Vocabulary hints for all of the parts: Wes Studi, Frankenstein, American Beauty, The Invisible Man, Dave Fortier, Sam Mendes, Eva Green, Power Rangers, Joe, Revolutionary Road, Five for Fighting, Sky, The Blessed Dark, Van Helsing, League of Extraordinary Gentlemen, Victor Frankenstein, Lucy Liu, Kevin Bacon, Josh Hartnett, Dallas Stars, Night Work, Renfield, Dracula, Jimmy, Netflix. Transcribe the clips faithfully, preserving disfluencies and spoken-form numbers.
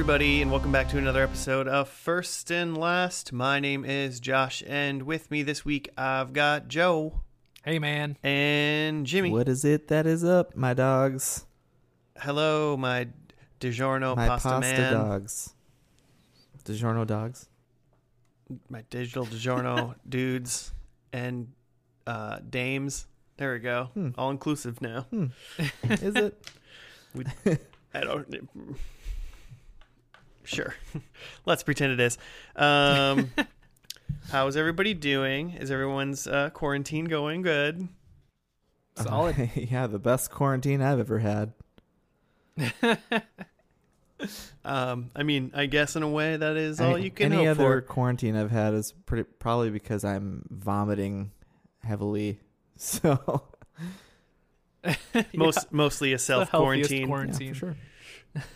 everybody, and welcome back to another episode of First and Last. My name is Josh, and with me this week, I've got Joe. Hey, man. And Jimmy. What is it that is up, my dogs? Hello, my DiGiorno my pasta, pasta man. My pasta dogs. DiGiorno dogs? My digital DiGiorno dudes and uh, dames. There we go. Hmm. All inclusive now. Hmm. Is it? we, I don't... It, Sure. Let's pretend it is. Um, how is everybody doing? Is everyone's uh, quarantine going good? Solid. Uh, yeah, the best quarantine I've ever had. um, I mean, I guess in a way that is all I, you can hope for. Any other quarantine I've had is pretty, probably because I'm vomiting heavily. So Most yeah. mostly a self-quarantine. Quarantine. Yeah, for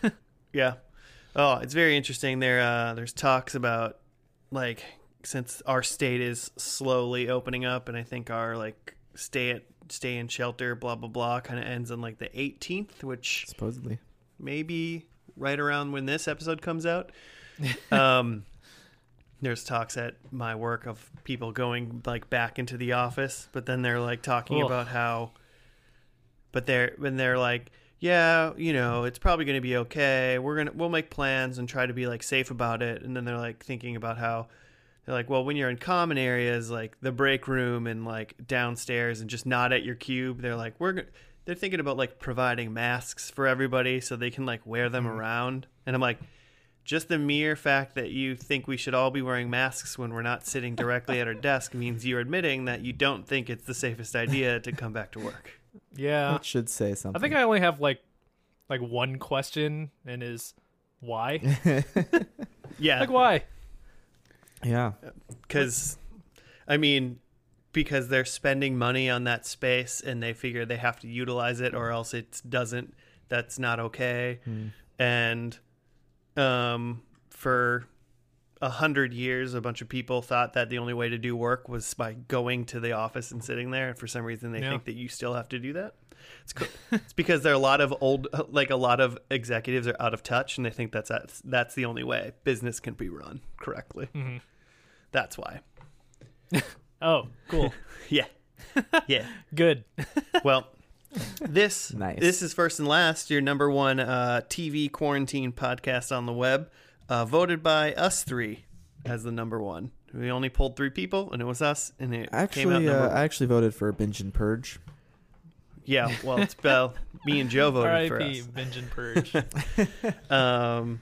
sure. Yeah. Oh, it's very interesting. There, uh, there's talks about, like, since our state is slowly opening up, and I think our, like, stay at stay in shelter, blah, blah, blah, kind of ends on, like, the eighteenth, which... Supposedly. Maybe right around when this episode comes out. Um, there's talks at my work of people going, like, back into the office, but then they're, like, talking Ugh. about how... But they're... When they're, like... yeah, you know, it's probably going to be okay. We're going to, we'll make plans and try to be like safe about it. And then they're like thinking about how they're like, well, when you're in common areas, like the break room and like downstairs and just not at your cube, they're like, we're going to, they're thinking about like providing masks for everybody so they can like wear them around. And I'm like, just the mere fact that you think we should all be wearing masks when we're not sitting directly at our desk means you're admitting that you don't think it's the safest idea to come back to work. Yeah, it should say something. I think I only have like, like one question, and is why? Yeah, like why? Yeah, because, I mean, because they're spending money on that space, and they figure they have to utilize it, or else it doesn't. That's not okay. Mm. And, um, for a hundred years, a bunch of people thought that the only way to do work was by going to the office and sitting there. And for some reason, they yeah. think that you still have to do that. It's cool. It's because there are a lot of old, like a lot of executives are out of touch, and they think that's that's, that's the only way business can be run correctly. Mm-hmm. That's why. Oh, cool. Yeah, yeah, good. Well, this nice. This is First and Last, your number one uh, T V quarantine podcast on the web. Uh, voted by us three as the number one. We only pulled three people, and it was us, and it actually, came out number uh, I actually voted for Binge and Purge. Yeah, well, it's uh, me and Joe voted R I P for us. Binge and Purge. um,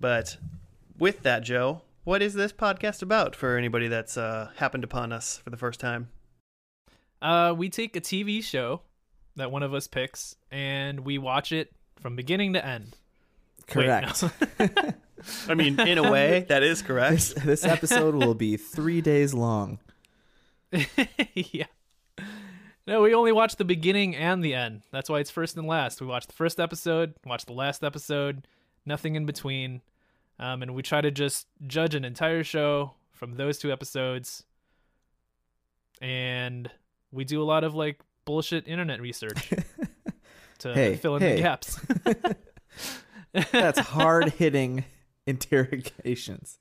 but with that, Joe, what is this podcast about for anybody that's uh, happened upon us for the first time? Uh, we take a T V show that one of us picks, and we watch it from beginning to end. Correct. Wait, no. I mean, in a way, that is correct. This, this episode will be three days long. Yeah. No, we only watch the beginning and the end. That's why it's first and last. We watch the first episode, watch the last episode, nothing in between. Um, and we try to just judge an entire show from those two episodes. And we do a lot of, like, bullshit internet research to hey, fill in hey. the gaps. That's hard-hitting interrogations.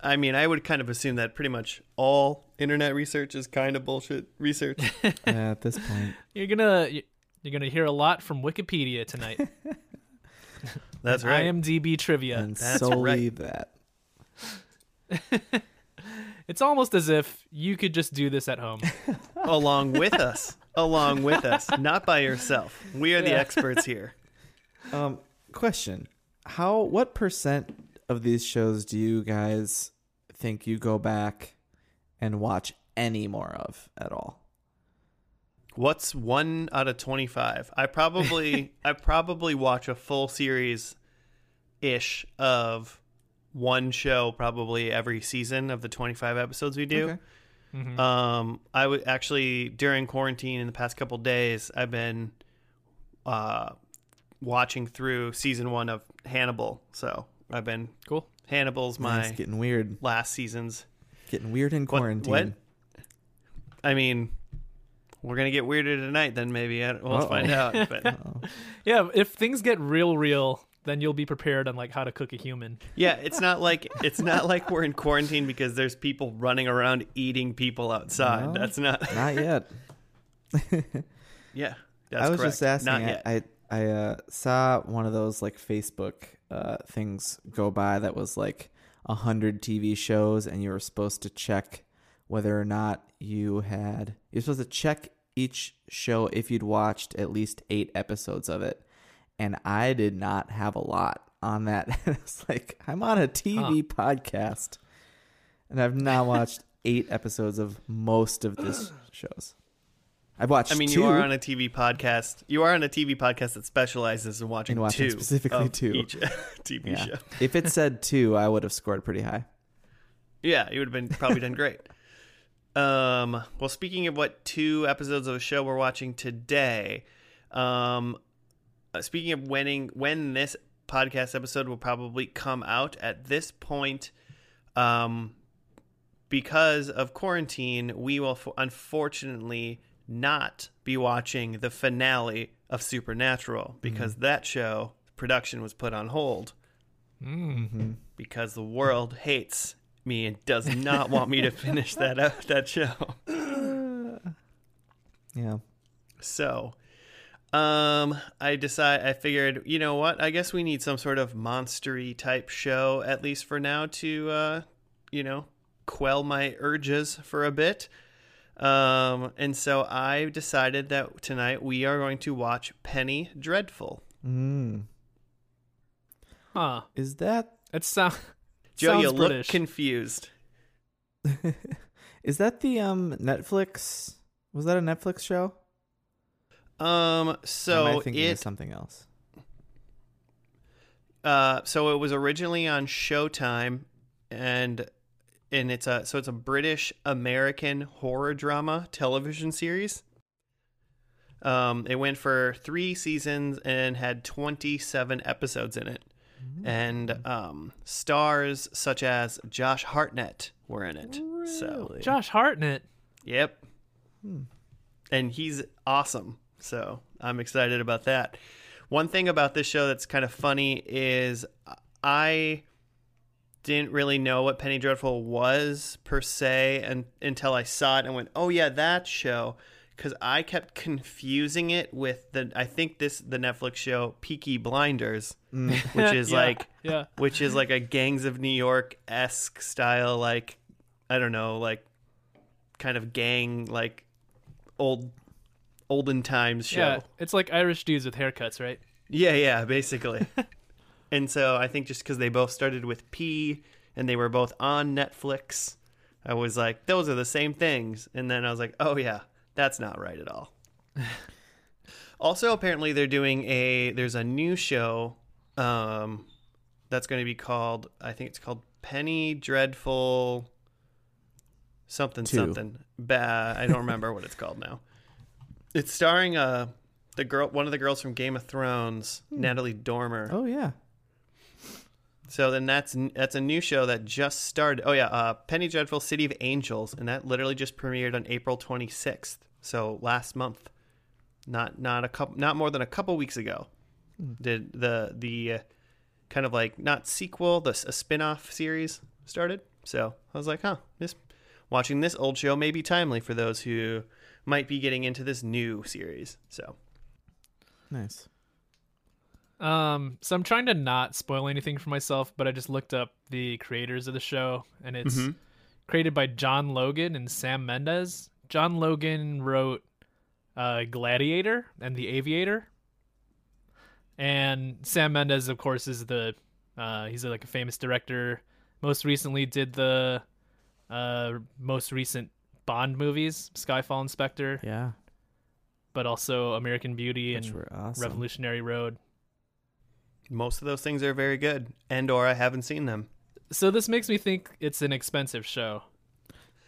I mean, I would kind of assume that pretty much all internet research is kind of bullshit research. uh, at this point, you're gonna you're gonna hear a lot from Wikipedia tonight. That's and right. IMDb trivia. And That's solely right. that. It's almost as if you could just do this at home, along with us, along with us, not by yourself. We are yeah. the experts here. Um. Question: How? What percent of these shows do you guys think you go back and watch any more of at all? What's one out of twenty-five? I probably, I probably watch a full series, ish of one show probably every season of the twenty-five episodes we do. Okay. Mm-hmm. Um, I would actually during quarantine in the past couple days, I've been, uh. watching through season one of Hannibal, so I've been cool. Hannibal's my it's getting weird. Last season's getting weird in quarantine. What? what? I mean, we're gonna get weirder tonight. Then maybe I don't, we'll Uh-oh. find out. But. Yeah, if things get real, real, then you'll be prepared on like how to cook a human. Yeah, it's not like it's not like we're in quarantine because there's people running around eating people outside. No, that's not not yet. Yeah, that's I was correct. Just asking. Not I, yet. I I uh, saw one of those like Facebook uh, things go by that was like a hundred T V shows, and you were supposed to check whether or not you had. You're supposed to check each show if you'd watched at least eight episodes of it. And I did not have a lot on that. It's like, I'm on a T V huh. podcast, and I've now watched eight episodes of most of this shows. I've watched I mean, two. You are on a T V podcast. You are on a T V podcast that specializes in watching, in watching two. Specifically two. Each T V yeah. show. If it said two, I would have scored pretty high. Yeah, you would have been probably done great. Um, well, speaking of what two episodes of a show we're watching today, um... Uh, speaking of winning, when this podcast episode will probably come out at this point, um, because of quarantine, we will f- unfortunately not be watching the finale of Supernatural because mm. that show production was put on hold mm-hmm. because the world hates me and does not want me to finish that uh, that show. Yeah. So. Um, I decide, I figured, you know what, I guess we need some sort of monstery type show, at least for now, to, uh, you know, quell my urges for a bit. Um, and so I decided that tonight we are going to watch Penny Dreadful. Mm. Huh. Is that? It so- Joe, sounds you British. Look confused. Is that the, um, Netflix? Was that a Netflix show? Um, so am I thinking it, of something else? Uh, so it was originally on Showtime, and and it's a so it's a British American horror drama television series. Um, it went for three seasons and had twenty-seven episodes in it, mm-hmm. and um, stars such as Josh Hartnett were in it. Really? So Josh Hartnett. Yep, hmm. and he's awesome. So I'm excited about that. One thing about this show that's kind of funny is I didn't really know what Penny Dreadful was per se and, until I saw it and went, oh, yeah, that show. Because I kept confusing it with, the I think this the Netflix show Peaky Blinders, mm. which is yeah, like yeah. which is like a Gangs of New York-esque style, like, I don't know, like kind of gang, like old... olden times show. Yeah, it's like Irish dudes with haircuts, right? Yeah, yeah, basically. And so I think just because they both started with P and they were both on Netflix, I was like, those are the same things. And then I was like, oh yeah, that's not right at all. Also, apparently they're doing a, there's a new show um, that's going to be called, I think it's called Penny Dreadful something, Two. something. Bah, I don't remember what it's called now. It's starring uh, the girl, one of the girls from Game of Thrones, hmm. Natalie Dormer. Oh yeah. So then that's that's a new show that just started. Oh yeah, uh, Penny Dreadful: City of Angels, and that literally just premiered on April twenty-sixth. So last month, not not a couple, not more than a couple weeks ago, hmm. did the the uh, kind of like not sequel, the a spin-off series started. So I was like, huh, this watching this old show may be timely for those who might be getting into this new series. So nice. Um, so I'm trying to not spoil anything for myself, but I just looked up the creators of the show, and it's mm-hmm. created by John Logan and Sam Mendes. John Logan wrote uh, Gladiator and The Aviator, and Sam Mendes, of course, is the uh, he's like a famous director. Most recently, did the uh, most recent. Bond movies, Skyfall and Spectre. Yeah. But also American Beauty Which and awesome. Revolutionary Road. Most of those things are very good, and or I haven't seen them. So this makes me think it's an expensive show.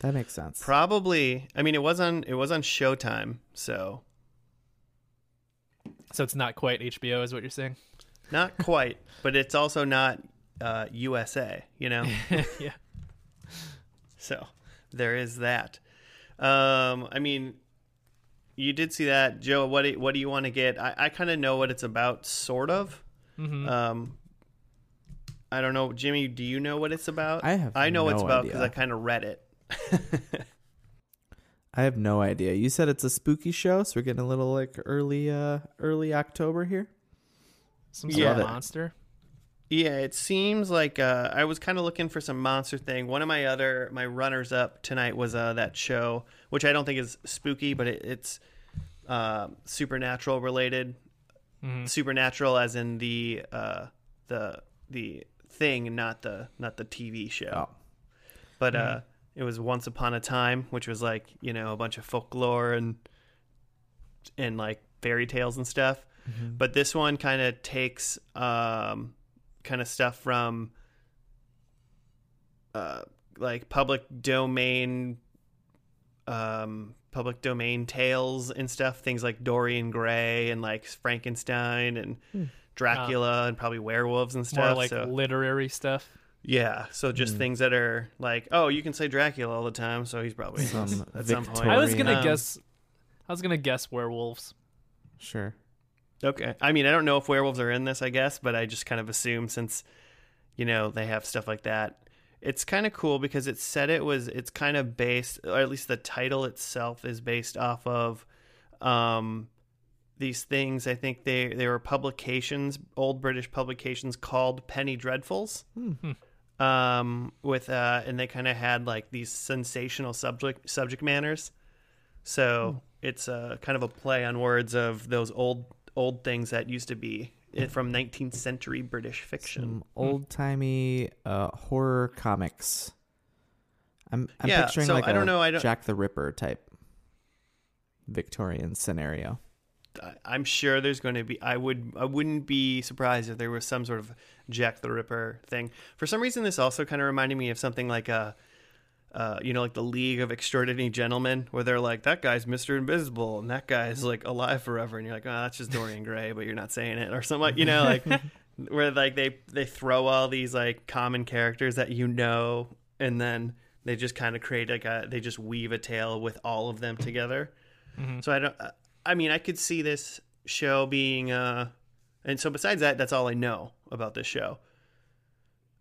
That makes sense. Probably. I mean, it was on it was on Showtime, so So it's not quite H B O is what you're saying? Not quite, but it's also not uh, U S A, you know? Yeah. So there is that. Um, I mean, you did see that, Joe. What do, what do you want to get? I, I kind of know what it's about, sort of. Mm-hmm. Um, I don't know. Jimmy, do you know what it's about? I have I know no what it's about because I kind of read it. I have no idea. You said it's a spooky show, so we're getting a little like early uh, early October here. Some sort yeah. of monster. Yeah, it seems like uh, I was kind of looking for some monster thing. One of my other my runners up tonight was uh, that show, which I don't think is spooky, but it, it's uh, supernatural related. Mm-hmm. Supernatural, as in the uh, the the thing, not the not the T V show. Oh. But mm-hmm. uh, it was Once Upon a Time, which was like you know a bunch of folklore and and like fairy tales and stuff. Mm-hmm. But this one kind of takes. Um, kind of stuff from uh like public domain um public domain tales and stuff, things like Dorian Gray and like Frankenstein and hmm. Dracula um, and probably werewolves and stuff. More like so, literary stuff. Yeah, so just mm. things that are like, oh, you can say Dracula all the time, so he's probably some at some point. I was gonna um, guess I was gonna guess werewolves. Sure. Okay. I mean, I don't know if werewolves are in this, I guess, but I just kind of assume since, you know, they have stuff like that. It's kind of cool because it said it was, it's kind of based, or at least the title itself is based off of um, these things. I think they, they were publications, old British publications called Penny Dreadfuls. Mm-hmm. Um, with, uh, and they kind of had like these sensational subject, subject manners. So mm. it's uh, kind of a play on words of those old old things that used to be from nineteenth century British fiction. Some old-timey uh, horror comics. I'm, I'm yeah, picturing so like I don't a know, I don't... Jack the Ripper type Victorian scenario. I'm sure there's going to be... I, would, I wouldn't be surprised if there was some sort of Jack the Ripper thing. For some reason, this also kind of reminded me of something like a... Uh, you know, like the League of Extraordinary Gentlemen, where they're like, that guy's Mister Invisible, and that guy's like alive forever, and you're like, oh, that's just Dorian Gray, but you're not saying it, or something, like, you know, like where like they they throw all these like common characters that you know, and then they just kind of create like a they just weave a tale with all of them together. Mm-hmm. So I don't, I mean, I could see this show being, uh, and so besides that, that's all I know about this show.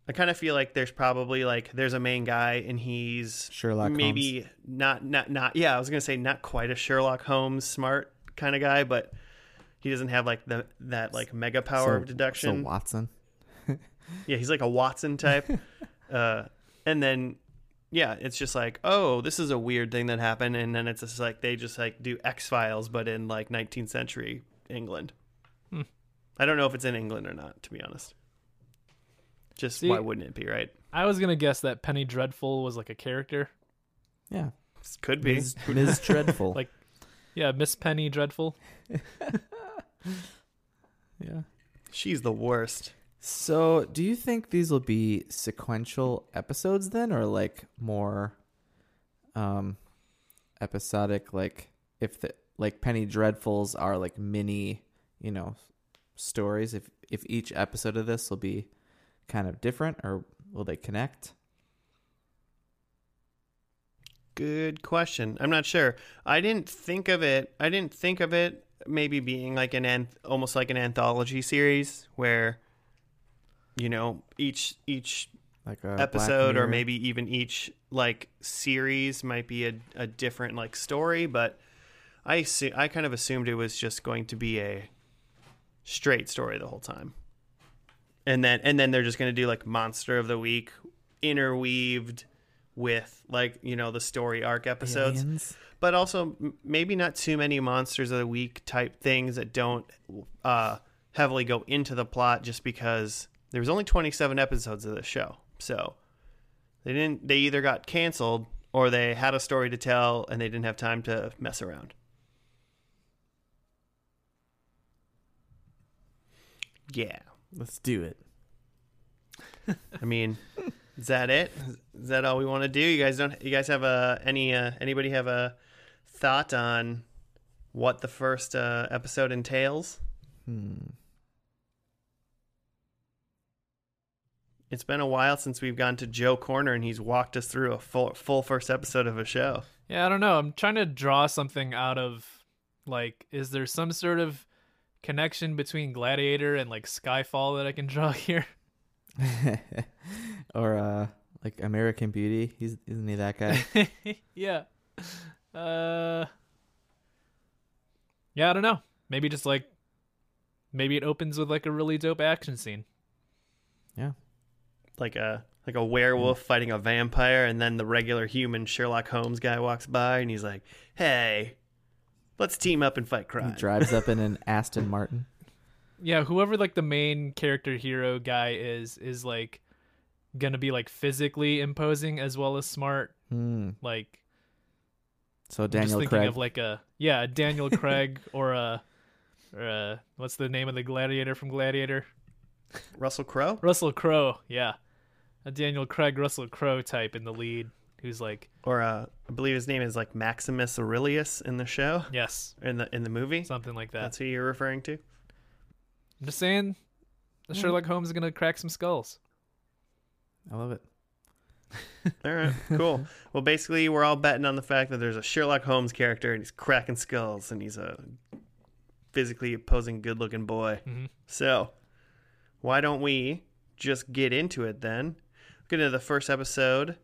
I kind of feel like there's probably like there's a main guy and he's Sherlock maybe Holmes. not not not yeah I was gonna say not quite a Sherlock Holmes smart kind of guy, but he doesn't have like the that like mega power so, of deduction. So Watson. Yeah, he's like a Watson type. uh, and then yeah, it's just like, oh, this is a weird thing that happened, and then it's just like they just like do X-Files but in like nineteenth century England. Hmm. I don't know if it's in England or not, to be honest. Just See, why wouldn't it be, right? I was going to guess that Penny Dreadful was like a character. Yeah. Could be. Miz Miz Dreadful. Like, yeah, Miss Penny Dreadful. Yeah. She's the worst. So do you think these will be sequential episodes then, or like more um, episodic? Like if the like Penny Dreadfuls are like mini, you know, stories, if if each episode of this will be kind of different, or will they connect? Good question. I'm not sure. I didn't think of it. I didn't think of it maybe being like an anth- almost like an anthology series where, you know, each each like a episode or maybe even each like series might be a, a different like story. But I su- I kind of assumed it was just going to be a straight story the whole time. And then and then they're just going to do like Monster of the Week interweaved with like, you know, the story arc episodes. Aliens. But also m- maybe not too many Monsters of the Week type things that don't uh, heavily go into the plot, just because there was only twenty-seven episodes of this show. So they didn't they either got canceled or they had a story to tell and they didn't have time to mess around. Yeah. Let's do it. I mean, is that it? Is that all we want to do? You guys don't. You guys have a any? Uh, anybody have a thought on what the first uh, episode entails? Hmm. It's been a while since we've gone to Joe Corner, and he's walked us through a full full first episode of a show. Yeah, I don't know. I'm trying to draw something out of like, is there some sort of connection between Gladiator and like Skyfall that I can draw here. Or uh like American Beauty. He's isn't he that guy? Yeah. Uh Yeah, I don't know. Maybe just like maybe it opens with like a really dope action scene. Yeah. Like a like a werewolf mm-hmm. fighting a vampire, and then the regular human Sherlock Holmes guy walks by and he's like, "Hey, let's team up and fight crime." He drives up in an Aston Martin. Yeah, whoever like the main character hero guy is is like gonna be like physically imposing as well as smart. Mm. Like, so Daniel I'm just thinking Craig of like a yeah a Daniel Craig or a or a what's the name of the gladiator from Gladiator? Russell Crowe. Russell Crowe, yeah, a Daniel Craig Russell Crowe type in the lead. Who's like, or uh, I believe his name is like Maximus Aurelius in the show. Yes, in the in the movie, something like that. That's who you're referring to. I'm just saying, mm. Sherlock Holmes is gonna crack some skulls. I love it. All right, cool. Well, basically, we're all betting on the fact that there's a Sherlock Holmes character and he's cracking skulls and he's a physically imposing, good-looking boy. Mm-hmm. So, why don't we just get into it then? Get into the first episode.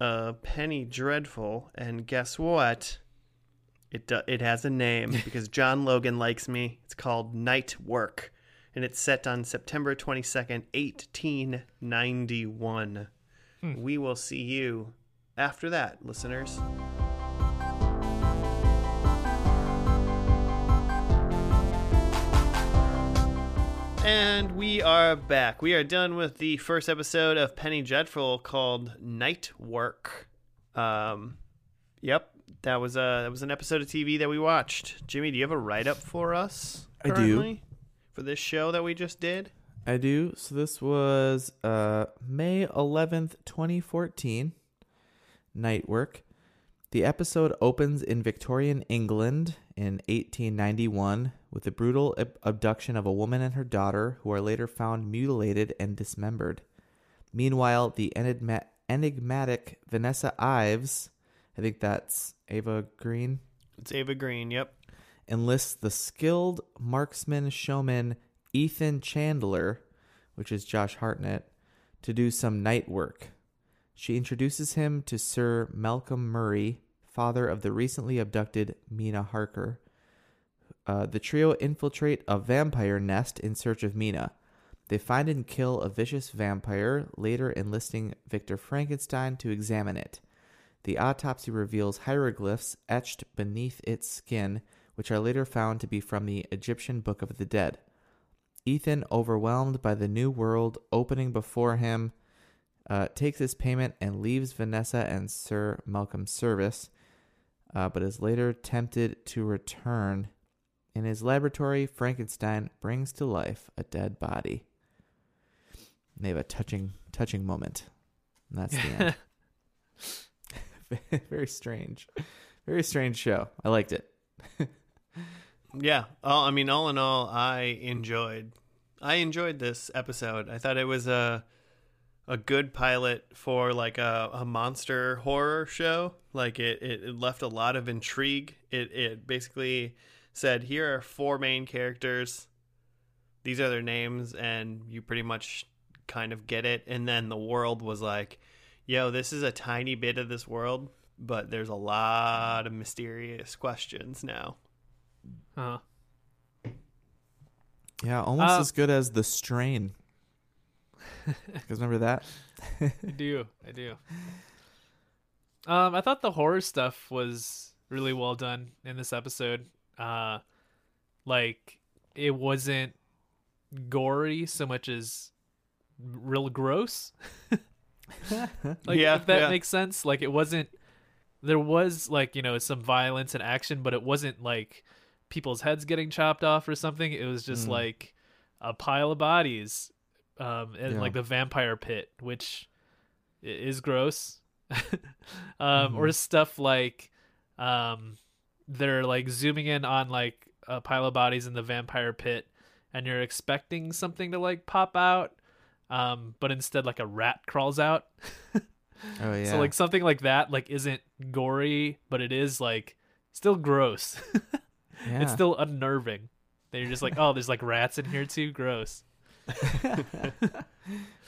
Uh, Penny Dreadful, and guess what? It do- it has a name because John Logan likes me. It's called Night Work, and it's set on September twenty-second, eighteen ninety-one. Hmm. We will see you after that, listeners. And we are back. We are done with the first episode of Penny Dreadful called Night Work. Um, yep, that was a that was an episode of T V that we watched. Jimmy, do you have a write up for us? Currently, I do. For this show that we just did. I do. So this was uh, May eleventh, twenty fourteen. Night Work. The episode opens in Victorian England in eighteen ninety-one with the brutal ab- abduction of a woman and her daughter, who are later found mutilated and dismembered. Meanwhile, the enigma- enigmatic Vanessa Ives, I think that's Eva Green? It's Eva Green, yep. Enlists the skilled marksman showman Ethan Chandler, which is Josh Hartnett, to do some night work. She introduces him to Sir Malcolm Murray, father of the recently abducted Mina Harker. Uh, the trio infiltrate a vampire nest in search of Mina. They find and kill a vicious vampire, later enlisting Victor Frankenstein to examine it. The autopsy reveals hieroglyphs etched beneath its skin, which are later found to be from the Egyptian Book of the Dead. Ethan, overwhelmed by the new world opening before him, Uh, takes his payment and leaves Vanessa and Sir Malcolm's service, uh, but is later tempted to return. In his laboratory, Frankenstein brings to life a dead body. And they have a touching, touching moment. And that's the end. Very strange. Very strange show. I liked it. Yeah. All, I mean, all in all, I enjoyed, I enjoyed this episode. I thought it was a... a good pilot for like a, a monster horror show. Like it, it, it left a lot of intrigue. It it basically said, here are four main characters. These are their names, and you pretty much kind of get it. And then the world was like, yo, this is a tiny bit of this world, but there's a lot of mysterious questions now. Huh. Yeah, almost uh, as good as The Strain. Because remember that? I do. I do. Um, I thought the horror stuff was really well done in this episode. Uh, like, it wasn't gory so much as real gross. Like, yeah, if that yeah. makes sense. Like, it wasn't... There was, like, you know, some violence and action, but it wasn't, like, people's heads getting chopped off or something. It was just, mm. like, a pile of bodies... Um, and yeah. like the vampire pit, which is gross, um, mm-hmm. or stuff like, um, they're like zooming in on like a pile of bodies in the vampire pit, and you're expecting something to like pop out, um, but instead like a rat crawls out. Oh yeah. So like something like that like isn't gory, but it is like still gross. Yeah. It's still unnerving. They're just like, oh, there's like rats in here too. Gross. Yeah,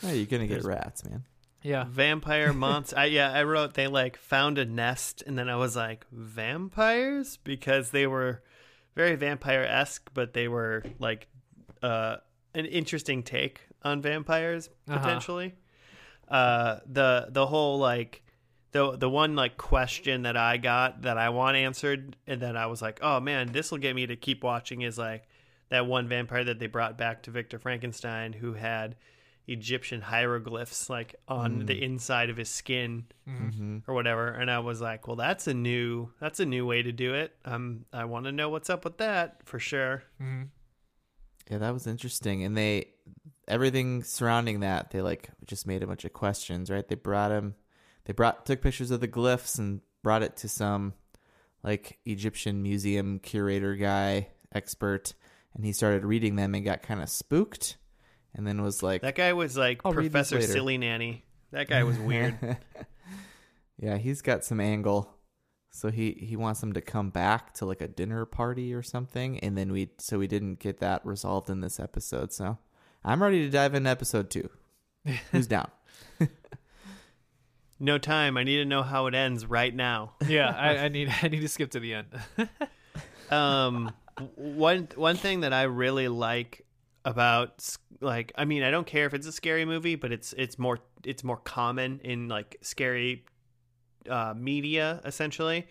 you're gonna get there's, rats, man. Yeah, vampire monster. I, yeah, I wrote they like found a nest, and then I was like, vampires, because they were very vampire-esque, but they were like uh, an interesting take on vampires potentially. Uh-huh. Uh, the the whole like the the one like question that I got that I want answered, and then I was like, oh man, this will get me to keep watching, is like that one vampire that they brought back to Victor Frankenstein who had Egyptian hieroglyphs like on mm. the inside of his skin mm-hmm. or whatever. And I was like, well, that's a new, that's a new way to do it. Um, I want to know what's up with that for sure. Mm-hmm. Yeah, that was interesting. And they, everything surrounding that, they like just made a bunch of questions, right? They brought him, they brought, took pictures of the glyphs and brought it to some like Egyptian museum curator guy expert. And he started reading them and got kind of spooked, and then was like, "That guy was like Professor Silly Nanny. That guy was weird." Yeah, he's got some angle, so he he wants them to come back to like a dinner party or something. And then we so we didn't get that resolved in this episode. So I'm ready to dive into episode two. Who's down? No time. I need to know how it ends right now. Yeah, I, I need I need to skip to the end. um. One one thing that I really like about like I mean I don't care if it's a scary movie, but it's it's more it's more common in like scary uh, media essentially,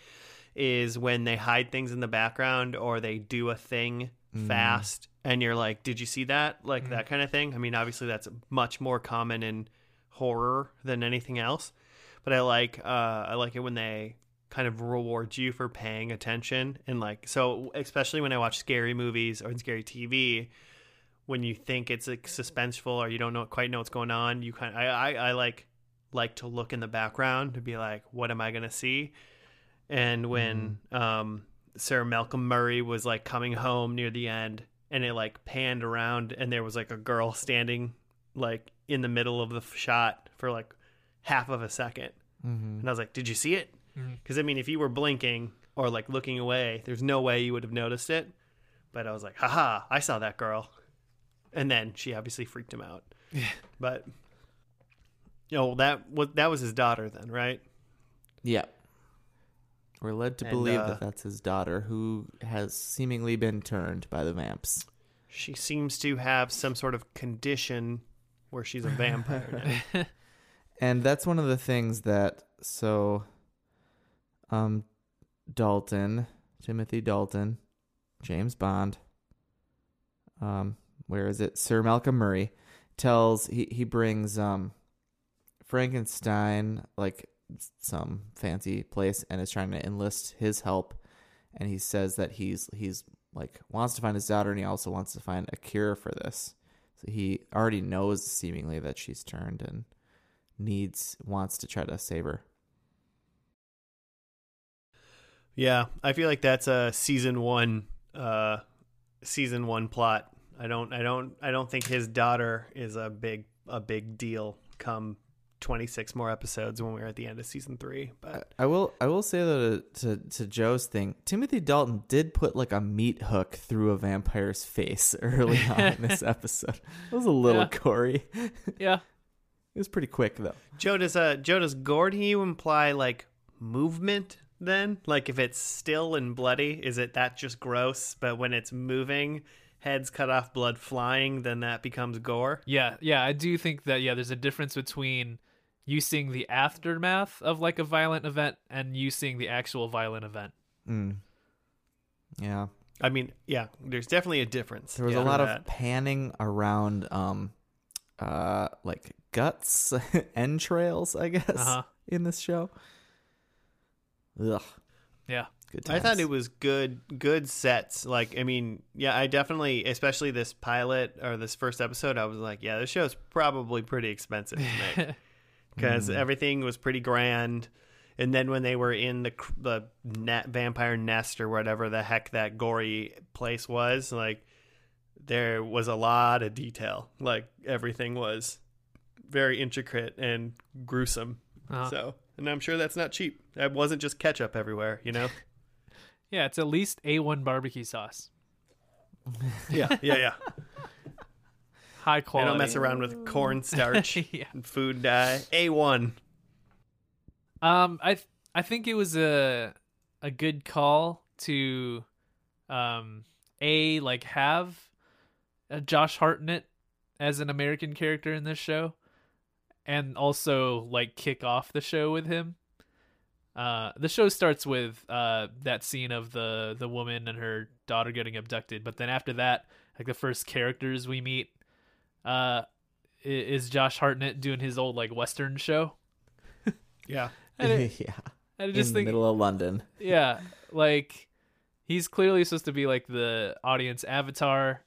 is when they hide things in the background or they do a thing mm. fast and you're like, did you see that? Like mm. that kind of thing. I mean, obviously that's much more common in horror than anything else, but I like uh, I like it when they kind of rewards you for paying attention. And like, so especially when I watch scary movies or in scary T V, when you think it's like suspenseful or you don't know quite know what's going on, you kind of, I, I, I like, like to look in the background to be like, what am I going to see? And when, mm. um, Sir Malcolm Murray was like coming home near the end, and it like panned around and there was like a girl standing like in the middle of the shot for like half of a second. Mm-hmm. And I was like, did you see it? Because, I mean, if you were blinking or, like, looking away, there's no way you would have noticed it. But I was like, haha, I saw that girl. And then she obviously freaked him out. Yeah. But, you know, that was, that was his daughter then, right? Yeah. We're led to and, believe uh, that that's his daughter, who has seemingly been turned by the vamps. She seems to have some sort of condition where she's a vampire now. And that's one of the things that, so... Um, Dalton, Timothy Dalton, James Bond. Um, where is it? Sir Malcolm Murray tells he he brings um Frankenstein like some fancy place and is trying to enlist his help, and he says that he's he's like wants to find his daughter, and he also wants to find a cure for this. So he already knows seemingly that she's turned and needs wants to try to save her. Yeah, I feel like that's a season one, uh, season one plot. I don't, I don't, I don't think his daughter is a big, a big deal. Come twenty-six more episodes when we're at the end of season three. But I, I will, I will say that to, to to Joe's thing, Timothy Dalton did put like a meat hook through a vampire's face early on in this episode. It was a little yeah. gory. Yeah, it was pretty quick though. Joe, does uh, Joe, does gore to you imply like movement? Then like if it's still and bloody, is it that just gross? But when it's moving, heads cut off, blood flying, then that becomes gore. Yeah. Yeah. I do think that, yeah, there's a difference between you seeing the aftermath of like a violent event and you seeing the actual violent event. Mm. Yeah. I mean, yeah, there's definitely a difference. There was yeah, a lot of that. panning around, um, uh, like guts, entrails, I guess uh-huh. in this show. Ugh. Yeah. Good times. I thought it was good, good sets. Like, I mean, yeah, I definitely, especially this pilot or this first episode, I was like, yeah, this show's probably pretty expensive to make because mm. everything was pretty grand. And then when they were in the, the net vampire nest or whatever the heck that gory place was, like there was a lot of detail. Like everything was very intricate and gruesome. Uh-huh. So. And I'm sure that's not cheap. That wasn't just ketchup everywhere, you know? Yeah, it's at least A one barbecue sauce. Yeah, yeah, yeah. High quality. They don't mess around with cornstarch yeah. and food dye. A one. Um, I th- I think it was a a good call to um a like have a Josh Hartnett as an American character in this show, and also like kick off the show with him. Uh, the show starts with uh that scene of the the woman and her daughter getting abducted, but then after that, like the first characters we meet, uh, is Josh Hartnett doing his old like Western show. Yeah. And it, yeah. And I just in think, the middle of London. Yeah. Like he's clearly supposed to be like the audience avatar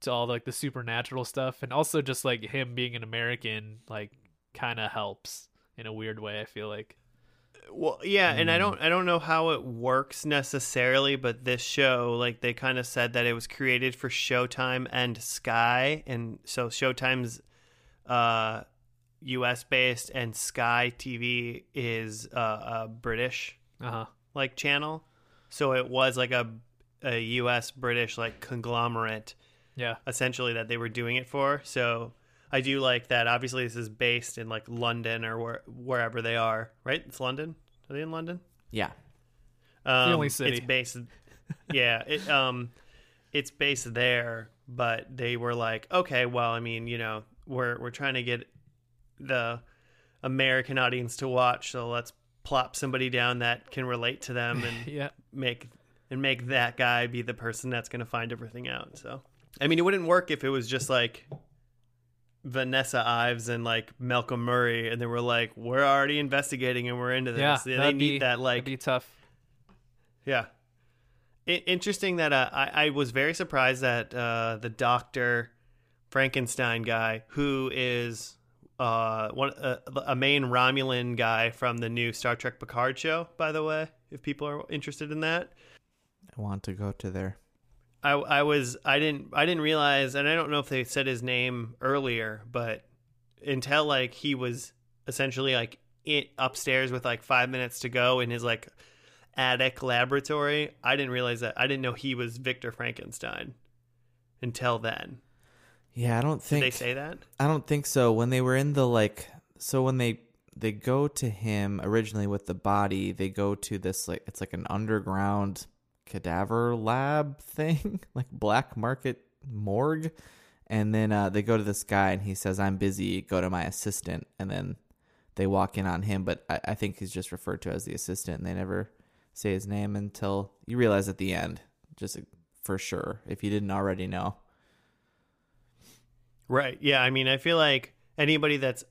to all like the supernatural stuff. And also just like him being an American, like kind of helps in a weird way, I feel like. Well, yeah. And I don't, I don't know how it works necessarily, but this show, like they kind of said that it was created for Showtime and Sky. And so Showtime's, uh, U S based, and Sky T V is uh, a British uh-huh. like channel, so it was like a a U S British like conglomerate, yeah, essentially that they were doing it for. So I do like that. Obviously, this is based in like London or where, wherever they are, right? It's London. Are they in London? Yeah, um, the only city. It's based. Yeah, it um, it's based there, but they were like, okay, well, I mean, you know, we're we're trying to get the American audience to watch, so let's plop somebody down that can relate to them and yeah. make and make that guy be the person that's going to find everything out. So I mean, it wouldn't work if it was just like Vanessa Ives and like Malcolm Murray, and they were like, we're already investigating and we're into this. Yeah, they need be, that like be tough. Yeah, it, interesting that uh, I I was very surprised that uh, the Doctor Frankenstein guy, who is Uh, one uh, a main Romulan guy from the new Star Trek Picard show, by the way, if people are interested in that. I want to go to there. I I was I didn't I didn't realize, and I don't know if they said his name earlier, but until like he was essentially like it upstairs with like five minutes to go in his like attic laboratory, I didn't realize that I didn't know he was Victor Frankenstein until then. Yeah, I don't think... Did they say that? I don't think so. When they were in the, like... So when they they go to him originally with the body, they go to this, like... It's like an underground cadaver lab thing. Like, black market morgue. And then uh, they go to this guy, and he says, I'm busy, go to my assistant. And then they walk in on him, but I, I think he's just referred to as the assistant, and they never say his name until you realize at the end. Just for sure, if you didn't already know. Right. Yeah. I mean, I feel like anybody that's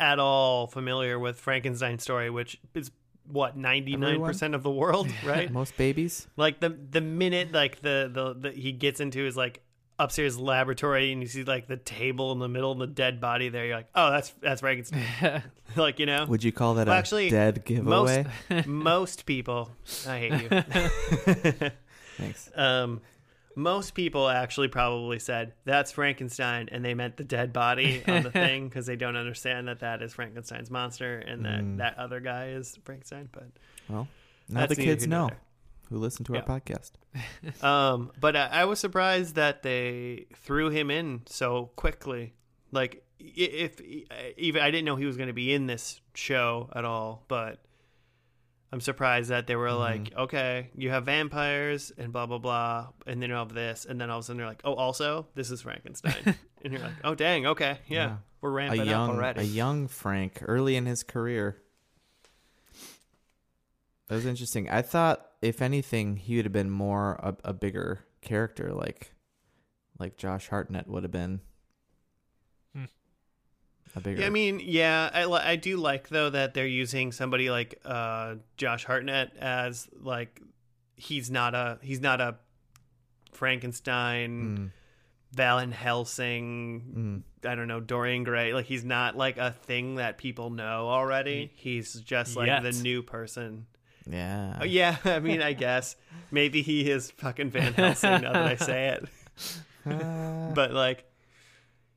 at all familiar with Frankenstein's story, which is what ninety-nine percent of the world, right? Most babies. Like the the minute like the, the the he gets into his like upstairs laboratory and you see like the table in the middle of the dead body there, you're like, oh, that's that's Frankenstein. Like, you know. Would you call that well, a actually, dead giveaway? Most, most people. I hate you. Thanks. Um. Most people actually probably said that's Frankenstein and they meant the dead body on the thing because they don't understand that that is Frankenstein's monster and that mm. that other guy is Frankenstein. But well, now the kids know there. Who listen to yeah. our podcast. um, but I, I was surprised that they threw him in so quickly. Like if, if even I didn't know he was going to be in this show at all, but I'm surprised that they were mm-hmm. like, okay, you have vampires and blah, blah, blah, and then you have this. And then all of a sudden they're like, oh, also, this is Frankenstein. And you're like, oh, dang, okay, yeah, yeah. we're ramping young, up already. A young Frank, early in his career. That was interesting. I thought, if anything, he would have been more a, a bigger character, like like Josh Hartnett would have been. Yeah, I mean, yeah, I, I do like, though, that they're using somebody like uh, Josh Hartnett as like he's not a he's not a Frankenstein, mm. Van Helsing, mm. I don't know, Dorian Gray. Like he's not like a thing that people know already. He's just like Yet. the new person. Yeah. Oh, yeah. I mean, I guess maybe he is fucking Van Helsing now that I say it. But like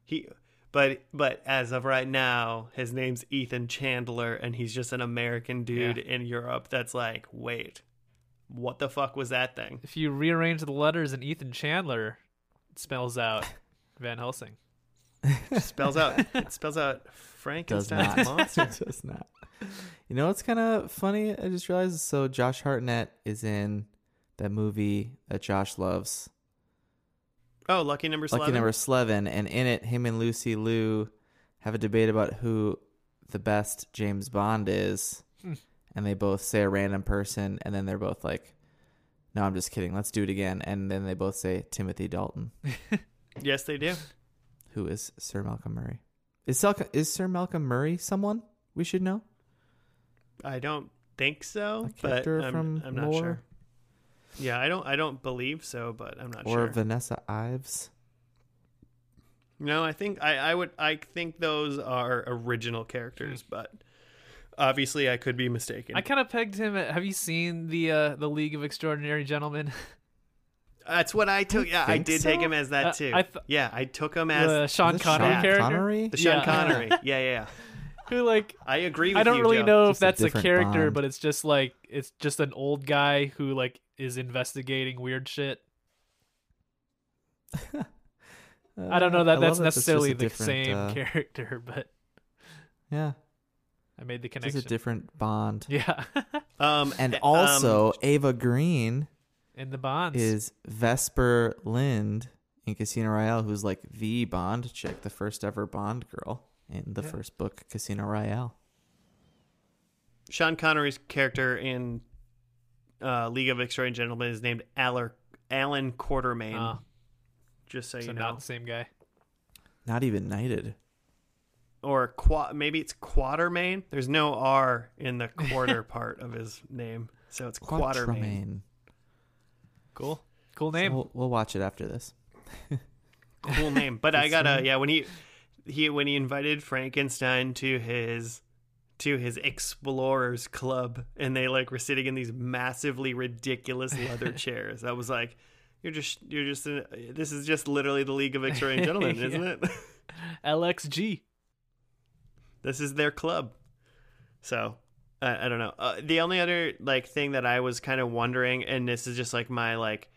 he. But but as of right now, his name's Ethan Chandler, and he's just an American dude yeah. in Europe that's like, wait, what the fuck was that thing? If you rearrange the letters in Ethan Chandler, it spells out Van Helsing. It spells out it spells out Frankenstein's does monster. It does not. You know what's kind of funny? I just realized. So Josh Hartnett is in that movie that Josh loves. Oh, Lucky Number Slevin. Lucky Number Slevin, and in it, him and Lucy Liu have a debate about who the best James Bond is, hmm. and they both say a random person, and then they're both like, "No, I'm just kidding. Let's do it again." And then they both say Timothy Dalton. Yes, they do. Who is Sir Malcolm Murray? Is Sel- is Sir Malcolm Murray someone we should know? I don't think so, but I'm, from I'm not lore? sure. Yeah, I don't I don't believe so, but I'm not or sure. Or Vanessa Ives? No, I think I, I would I think those are original characters, hmm. but obviously I could be mistaken. I kind of pegged him at, have you seen the uh, the League of Extraordinary Gentlemen? That's what I took. Yeah, I did so? take him as that too. Uh, I th- yeah, I took him as the Sean Connery Sean character. Connery? The Sean yeah. Connery. Yeah, yeah, yeah. Who like I agree with I don't you, really Joe. know just if that's a, a character, Bond. But it's just like it's just an old guy who like is investigating weird shit. uh, I don't know that I that's necessarily that the same uh, character, but yeah, I made the connection. It's a different Bond. Yeah. um, and also um, Eva Green in the Bonds is Vesper Lind in Casino Royale, who's like the Bond chick, the first ever Bond girl. In the yeah. first book, Casino Royale. Sean Connery's character in uh, League of Extraordinary Gentlemen is named Aller, Alan Quartermain. Uh, just so, so you know. Not the same guy. Not even knighted. Or qua- maybe it's Quatermain. There's no R in the quarter part of his name. So it's Quatermain. Cool. Cool name. So we'll, we'll watch it after this. Cool name. But I gotta, yeah, when he... He when he invited Frankenstein to his to his Explorers Club, and they like were sitting in these massively ridiculous leather chairs. I was like, "You're just you're just in, this is just literally the League of Extraordinary Gentlemen, isn't it?" L X G. This is their club. So uh, I don't know. Uh, the only other like thing that I was kind of wondering, and this is just like my like,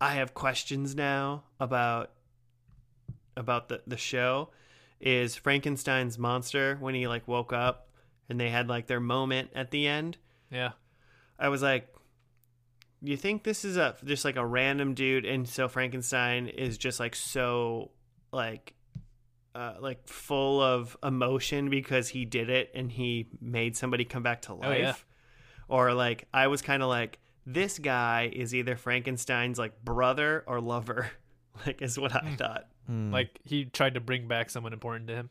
I have questions now about about the the show. Is Frankenstein's monster when he like woke up and they had like their moment at the end. Yeah. I was like, you think this is a just like a random dude, and so Frankenstein is just like so like uh like full of emotion because he did it and he made somebody come back to life. Oh, yeah. Or like I was kind of like, this guy is either Frankenstein's like brother or lover, like is what I thought. Mm. Like he tried to bring back someone important to him.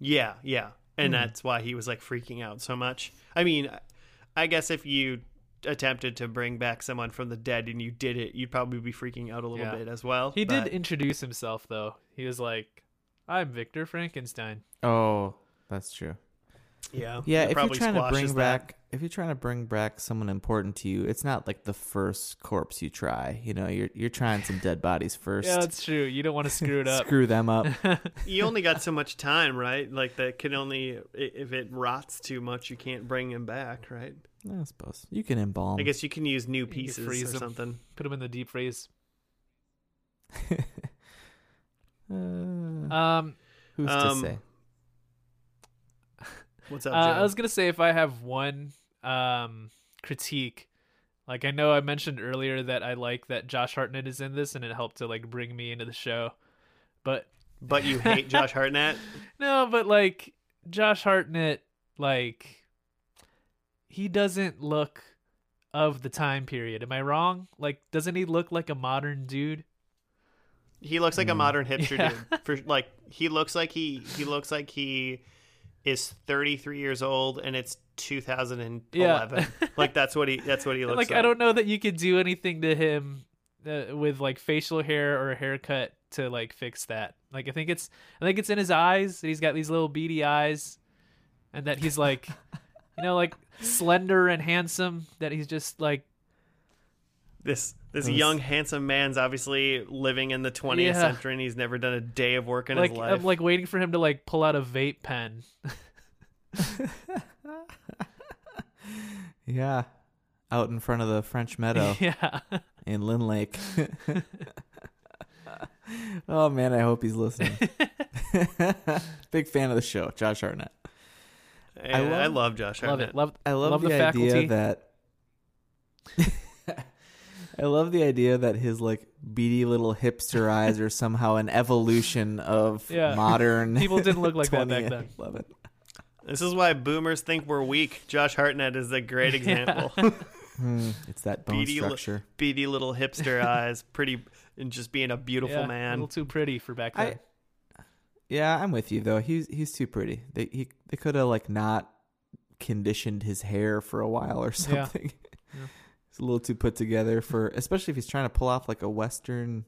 Yeah, yeah, and mm. that's why he was like freaking out so much. I mean, I guess if you attempted to bring back someone from the dead and you did it, you'd probably be freaking out a little yeah. bit as well. He but... did introduce himself though. He was like, "I'm Victor Frankenstein." Oh, that's true. Yeah, yeah. If you're trying to bring back, that. if you're trying to bring back someone important to you, it's not like the first corpse you try. You know, you're you're trying some dead bodies first. Yeah, that's true. You don't want to screw it up. Screw them up. You only got so much time, right? Like that can only if it rots too much, you can't bring him back, right? I suppose you can embalm. I guess you can use new pieces or them. something. Put them in the deep freeze. uh, um, who's um, to say? What's up, uh, I was gonna say if I have one um, critique, like I know I mentioned earlier that I like that Josh Hartnett is in this and it helped to like bring me into the show, but but you hate Josh Hartnett? No, but like Josh Hartnett, like he doesn't look of the time period. Am I wrong? Like, doesn't he look like a modern dude? He looks like mm. a modern hipster yeah. dude. For like, he looks like he he looks like he. is thirty-three years old and it's two thousand eleven. Yeah. Like that's what he that's what he looks like, like. I don't know that you could do anything to him uh, with like facial hair or a haircut to like fix that. Like I think it's I think it's in his eyes. He's got these little beady eyes and that he's like you know like slender and handsome, that he's just like this this young handsome man's obviously living in the twentieth yeah. century and he's never done a day of work in like, his life. I'm like waiting for him to like pull out a vape pen. Yeah, out in front of the French Meadow yeah. in Lynn Lake. Oh, man, I hope he's listening. Big fan of the show, Josh Hartnett. Hey, I, love, I love Josh Hartnett. Love it. Love, I love, love the, the idea that... I love the idea that his, like, beady little hipster eyes are somehow an evolution of yeah. modern... People didn't look like that back then. Love it. This is why boomers think we're weak. Josh Hartnett is a great example. Yeah. mm, it's that bone beady structure. Li- beady little hipster eyes, pretty... And just being a beautiful yeah, man. A little too pretty for back then. I, yeah, I'm with you, though. He's he's too pretty. They he, they could have, like, not conditioned his hair for a while or something. Yeah. Yeah. It's a little too put together for, especially if he's trying to pull off, like, a Western,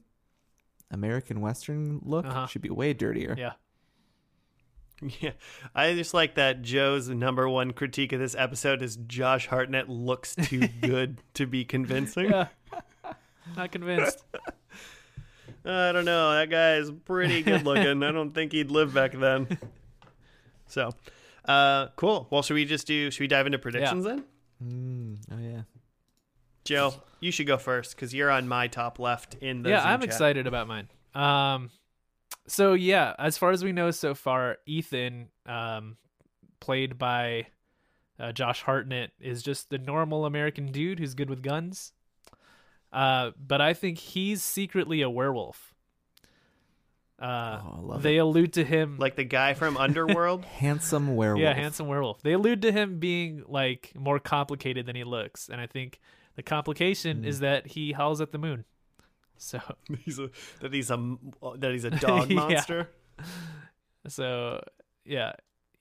American Western look. Uh-huh. It should be way dirtier. Yeah. Yeah. I just like that Joe's number one critique of this episode is Josh Hartnett looks too good to be convincing. Yeah. Not convinced. I don't know. That guy is pretty good looking. I don't think he'd live back then. So, uh, cool. Well, should we just do, should we dive into predictions yeah. then? Mm, oh, yeah. Joe, you should go first because you're on my top left in the Yeah, Zoom I'm chat. Excited about mine. Um, so, yeah, as far as we know so far, Ethan, um, played by uh, Josh Hartnett, is just the normal American dude who's good with guns. Uh, but I think he's secretly a werewolf. Uh, oh, I love they it. allude to him like the guy from Underworld, handsome werewolf. Yeah, handsome werewolf. They allude to him being like more complicated than he looks, and I think the complication mm. is that he howls at the moon. So he's a, that he's a that he's a dog monster. Yeah. So yeah,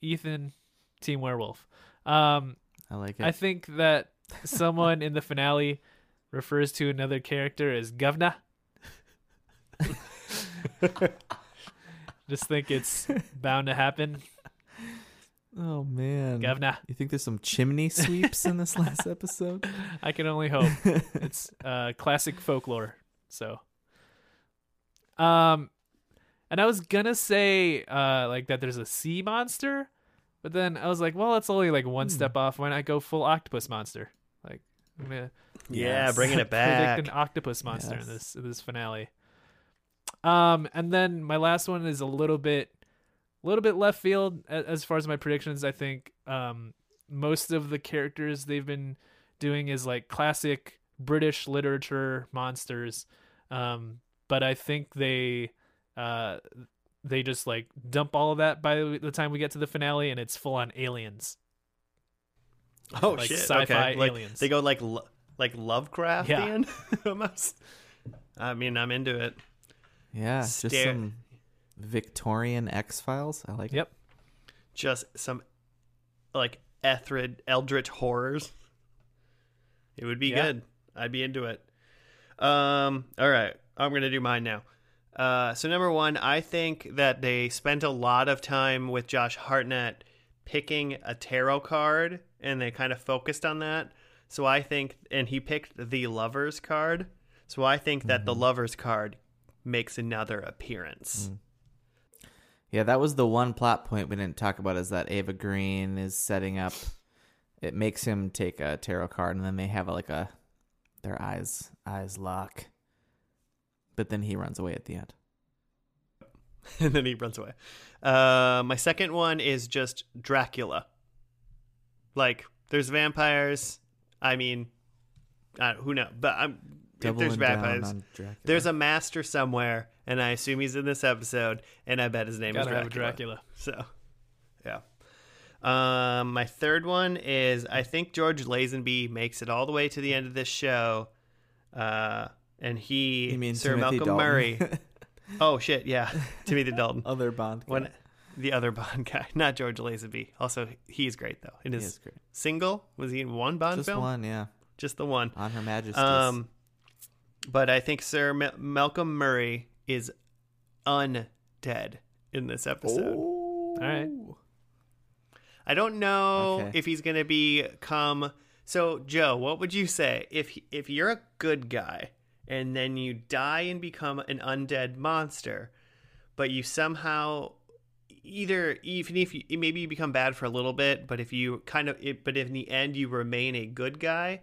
Ethan, Team Werewolf. Um, I like it. I think that someone in the finale refers to another character as govna. Just think it's bound to happen. Oh, man. Govna. You think there's some chimney sweeps in this last episode? I can only hope. It's uh, classic folklore. So, um, and I was going to say uh, like that there's a sea monster, but then I was like, well, it's only like one hmm. step off. Why not go full octopus monster? Like, I'm going to... Yeah, yes. Bringing it back. Predict an octopus monster yes. in this in this finale. Um, and then my last one is a little bit, a little bit left field as far as my predictions. I think um, most of the characters they've been doing is like classic British literature monsters, um, but I think they uh, they just like dump all of that by the time we get to the finale, and it's full on aliens. Oh like, shit! Sci-fi okay. aliens. Like, they go like. Lo- Like Lovecraftian, yeah. almost. I mean, I'm into it. Yeah, Stare. just some Victorian X-Files. I like. Yep. It. Just some, like Ethered Eldritch horrors. It would be yeah. good. I'd be into it. Um. All right, I'm gonna do mine now. Uh. So number one, I think that they spent a lot of time with Josh Hartnett picking a tarot card, and they kind of focused on that. So I think, and he picked the Lover's card. So I think that mm-hmm. the Lover's card makes another appearance. Mm. Yeah, that was the one plot point we didn't talk about is that Eva Green is setting up, it makes him take a tarot card and then they have like a, their eyes, eyes lock. But then he runs away at the end. And then he runs away. Uh, my second one is just Dracula. Like there's vampires. I mean, I who knows? But I'm, if there's vampires, there's a master somewhere, and I assume he's in this episode, and I bet his name Gotta is Dracula. Dracula. So, yeah. Um, my third one is I think George Lazenby makes it all the way to the end of this show, uh, and he, you mean Sir Timothy Malcolm Dalton. Murray. Oh shit, yeah, Timothy Dalton, other Bond guy. When, the other Bond guy, not George Lazenby. Also, he's great though. In his he is great. Single, was he in one Bond just film? Just one, yeah. Just the one. On Her Majesty's. Um, but I think Sir M- Malcolm Murray is undead in this episode. Ooh. All right. I don't know okay. if he's going to become. So, Joe, what would you say if if you're a good guy and then you die and become an undead monster, but you somehow either even if you maybe you become bad for a little bit, but if you kind of it, but if in the end you remain a good guy,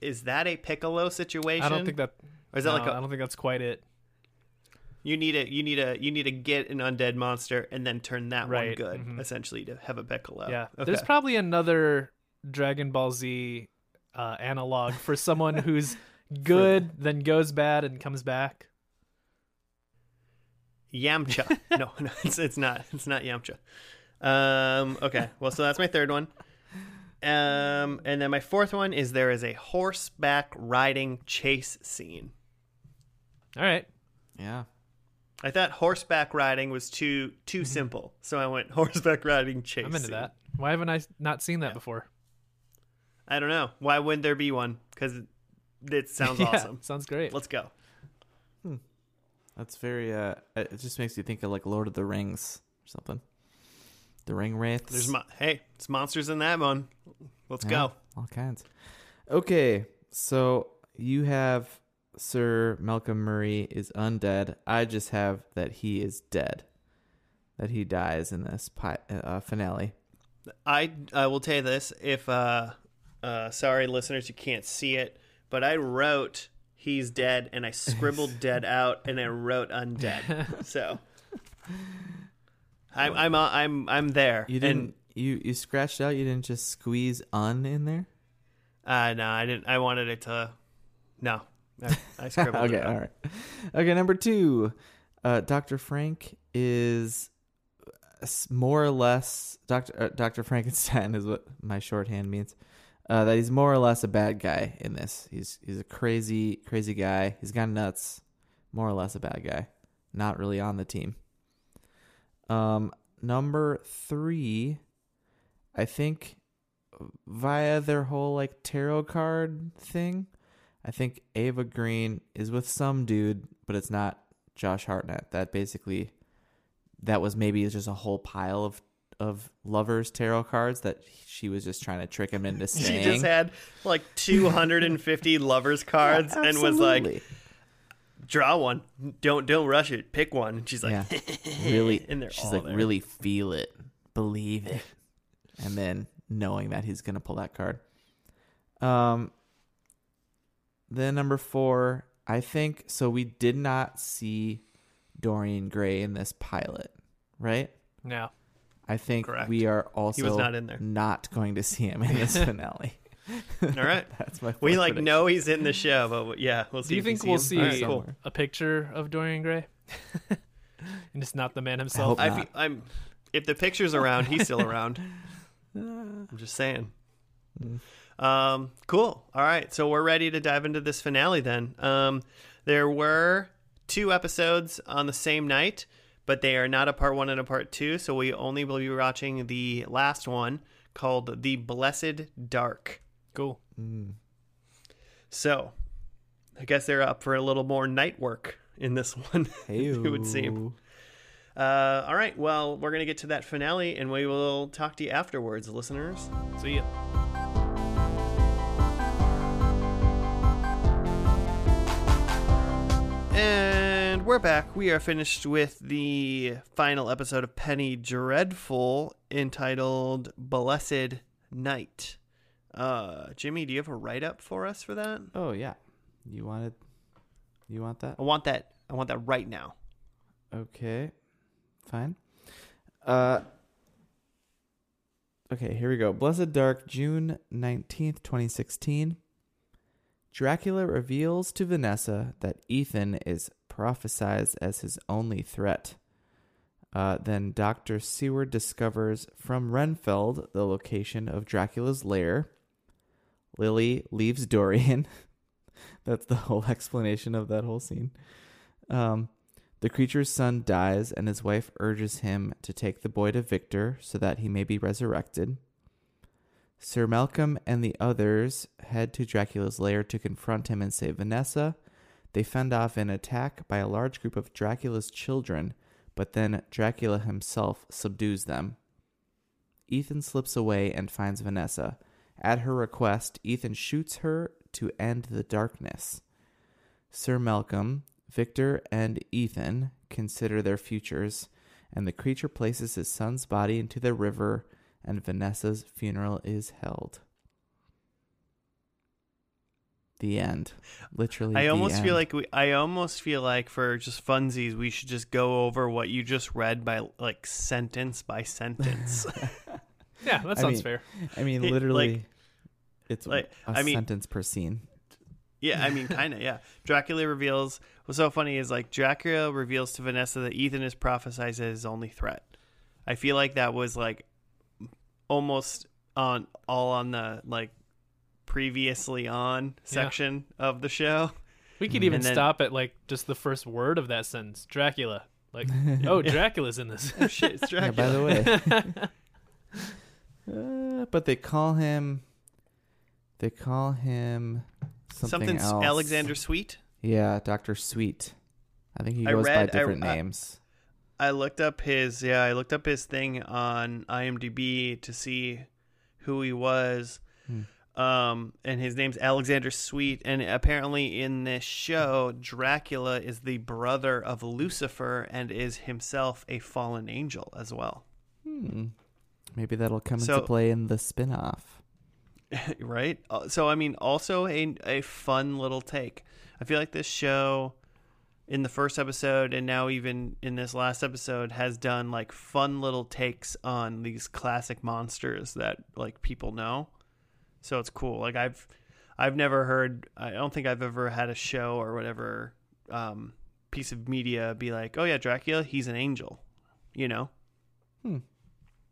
Is that a Piccolo situation? I don't think that. Or is no, that like a, I don't think that's quite it. You need a you need a you need to get an undead monster and then turn that right. one good, mm-hmm. essentially, to have a Piccolo. Yeah, okay. There's probably another Dragon Ball Z uh, analog for someone who's good, then goes bad and comes back. Yamcha. No, no, it's it's not. It's not Yamcha. Um, okay, well, so that's my third one. Um, and then my fourth one is there is a horseback riding chase scene. All right. Yeah. I thought horseback riding was too too mm-hmm. simple, so I went horseback riding chase. I'm into scene. That. Why haven't I not seen that yeah. before? I don't know. Why wouldn't there be one? Because it sounds yeah, awesome. Sounds great. Let's go. Hmm. That's very. Uh, it just makes you think of like Lord of the Rings or something. The Ring Wraiths. There's mo- hey, it's monsters in that one. Let's yeah, go. All kinds. Okay, so you have Sir Malcolm Murray is undead. I just have that he is dead, that he dies in this pi- uh, finale. I I will tell you this. If uh, uh, sorry listeners, you can't see it, but I wrote he's dead, and I scribbled dead out, and I wrote undead. So. I'm I'm I'm I'm there. You didn't and, you, you scratched out. You didn't just squeeze un in there. Uh no, I didn't. I wanted it to. No, I, I scribbled. Okay, it all right. Okay, number two, uh, Doctor Frank is more or less Doctor uh, Doctor Frankenstein is what my shorthand means. Uh, that he's more or less a bad guy in this. He's he's a crazy crazy guy. He's gone nuts. More or less a bad guy. Not really on the team. Um, number three, I think via their whole like tarot card thing, I think Eva Green is with some dude, but it's not Josh Hartnett. That basically, that was maybe just a whole pile of, of lovers tarot cards that she was just trying to trick him into saying. She just had like two hundred fifty lovers cards, yeah, and was like, draw one, don't don't rush it, pick one. And she's like, yeah. really and she's like there. Really feel it, believe it, and then knowing that he's gonna pull that card. Um then number four, I think, so we did not see Dorian Gray in this pilot, right? No, I think correct. We are also he was not, in there. Not going to see him in this finale. All right. That's my we like prediction. Know he's in the show, but yeah, we'll see. Do you think we see we'll see right, cool. a picture of Dorian Gray? And it's not the man himself. I I fe- I'm if the picture's around, he's still around. I'm just saying. Um, cool. All right. So we're ready to dive into this finale then. Um, there were two episodes on the same night, but they are not a part one and a part two, so we only will be watching the last one called The Blessed Dark. Cool. Mm. So, I guess they're up for a little more night work in this one, it would seem. Uh, all right, well, we're going to get to that finale, and we will talk to you afterwards, listeners. See ya. And we're back. We are finished with the final episode of Penny Dreadful, entitled Blessed Night. Uh, Jimmy, do you have a write-up for us for that? Oh yeah, you want it? You want that? I want that. I want that right now. Okay, fine. Uh, okay, here we go. Blessed Dark, June nineteenth, twenty sixteen. Dracula reveals to Vanessa that Ethan is prophesized as his only threat. Uh, then Doctor Seward discovers from Renfield the location of Dracula's lair. Lily leaves Dorian. That's the whole explanation of that whole scene. Um, the creature's son dies, and his wife urges him to take the boy to Victor so that he may be resurrected. Sir Malcolm and the others head to Dracula's lair to confront him and save Vanessa. They fend off an attack by a large group of Dracula's children, but then Dracula himself subdues them. Ethan slips away and finds Vanessa. At her request, Ethan shoots her to end the darkness. Sir Malcolm, Victor, and Ethan consider their futures, and the creature places his son's body into the river, and Vanessa's funeral is held. The end. Literally. I almost feel like we. I almost feel like for just funsies, we should just go over what you just read by like sentence by sentence. Yeah, that sounds I mean, fair. I mean, literally, it, like, it's like, a I sentence mean, per scene. Yeah, I mean, kind of, yeah. Dracula reveals... What's so funny is, like, Dracula reveals to Vanessa that Ethan is prophesized as his only threat. I feel like that was, like, almost on all on the, like, previously on section yeah. of the show. We could even then, stop at, like, just the first word of that sentence. Dracula. Like, oh, Dracula's in this. Oh, shit, it's Dracula. Yeah, by the way... Uh, but they call him they call him something, something else. Alexander Sweet? Yeah, Doctor Sweet. I think he goes read, by different I, names. I, I looked up his yeah, I looked up his thing on IMDb to see who he was. Hmm. Um, and his name's Alexander Sweet, and apparently in this show, Dracula is the brother of Lucifer and is himself a fallen angel as well. Hmm. Maybe that'll come so, into play in the spinoff. Right? So, I mean, also a, a fun little take. I feel like this show in the first episode and now even in this last episode has done, like, fun little takes on these classic monsters that, like, people know. So it's cool. Like, I've I've never heard... I don't think I've ever had a show or whatever um, piece of media be like, oh, yeah, Dracula, he's an angel. You know? Hmm.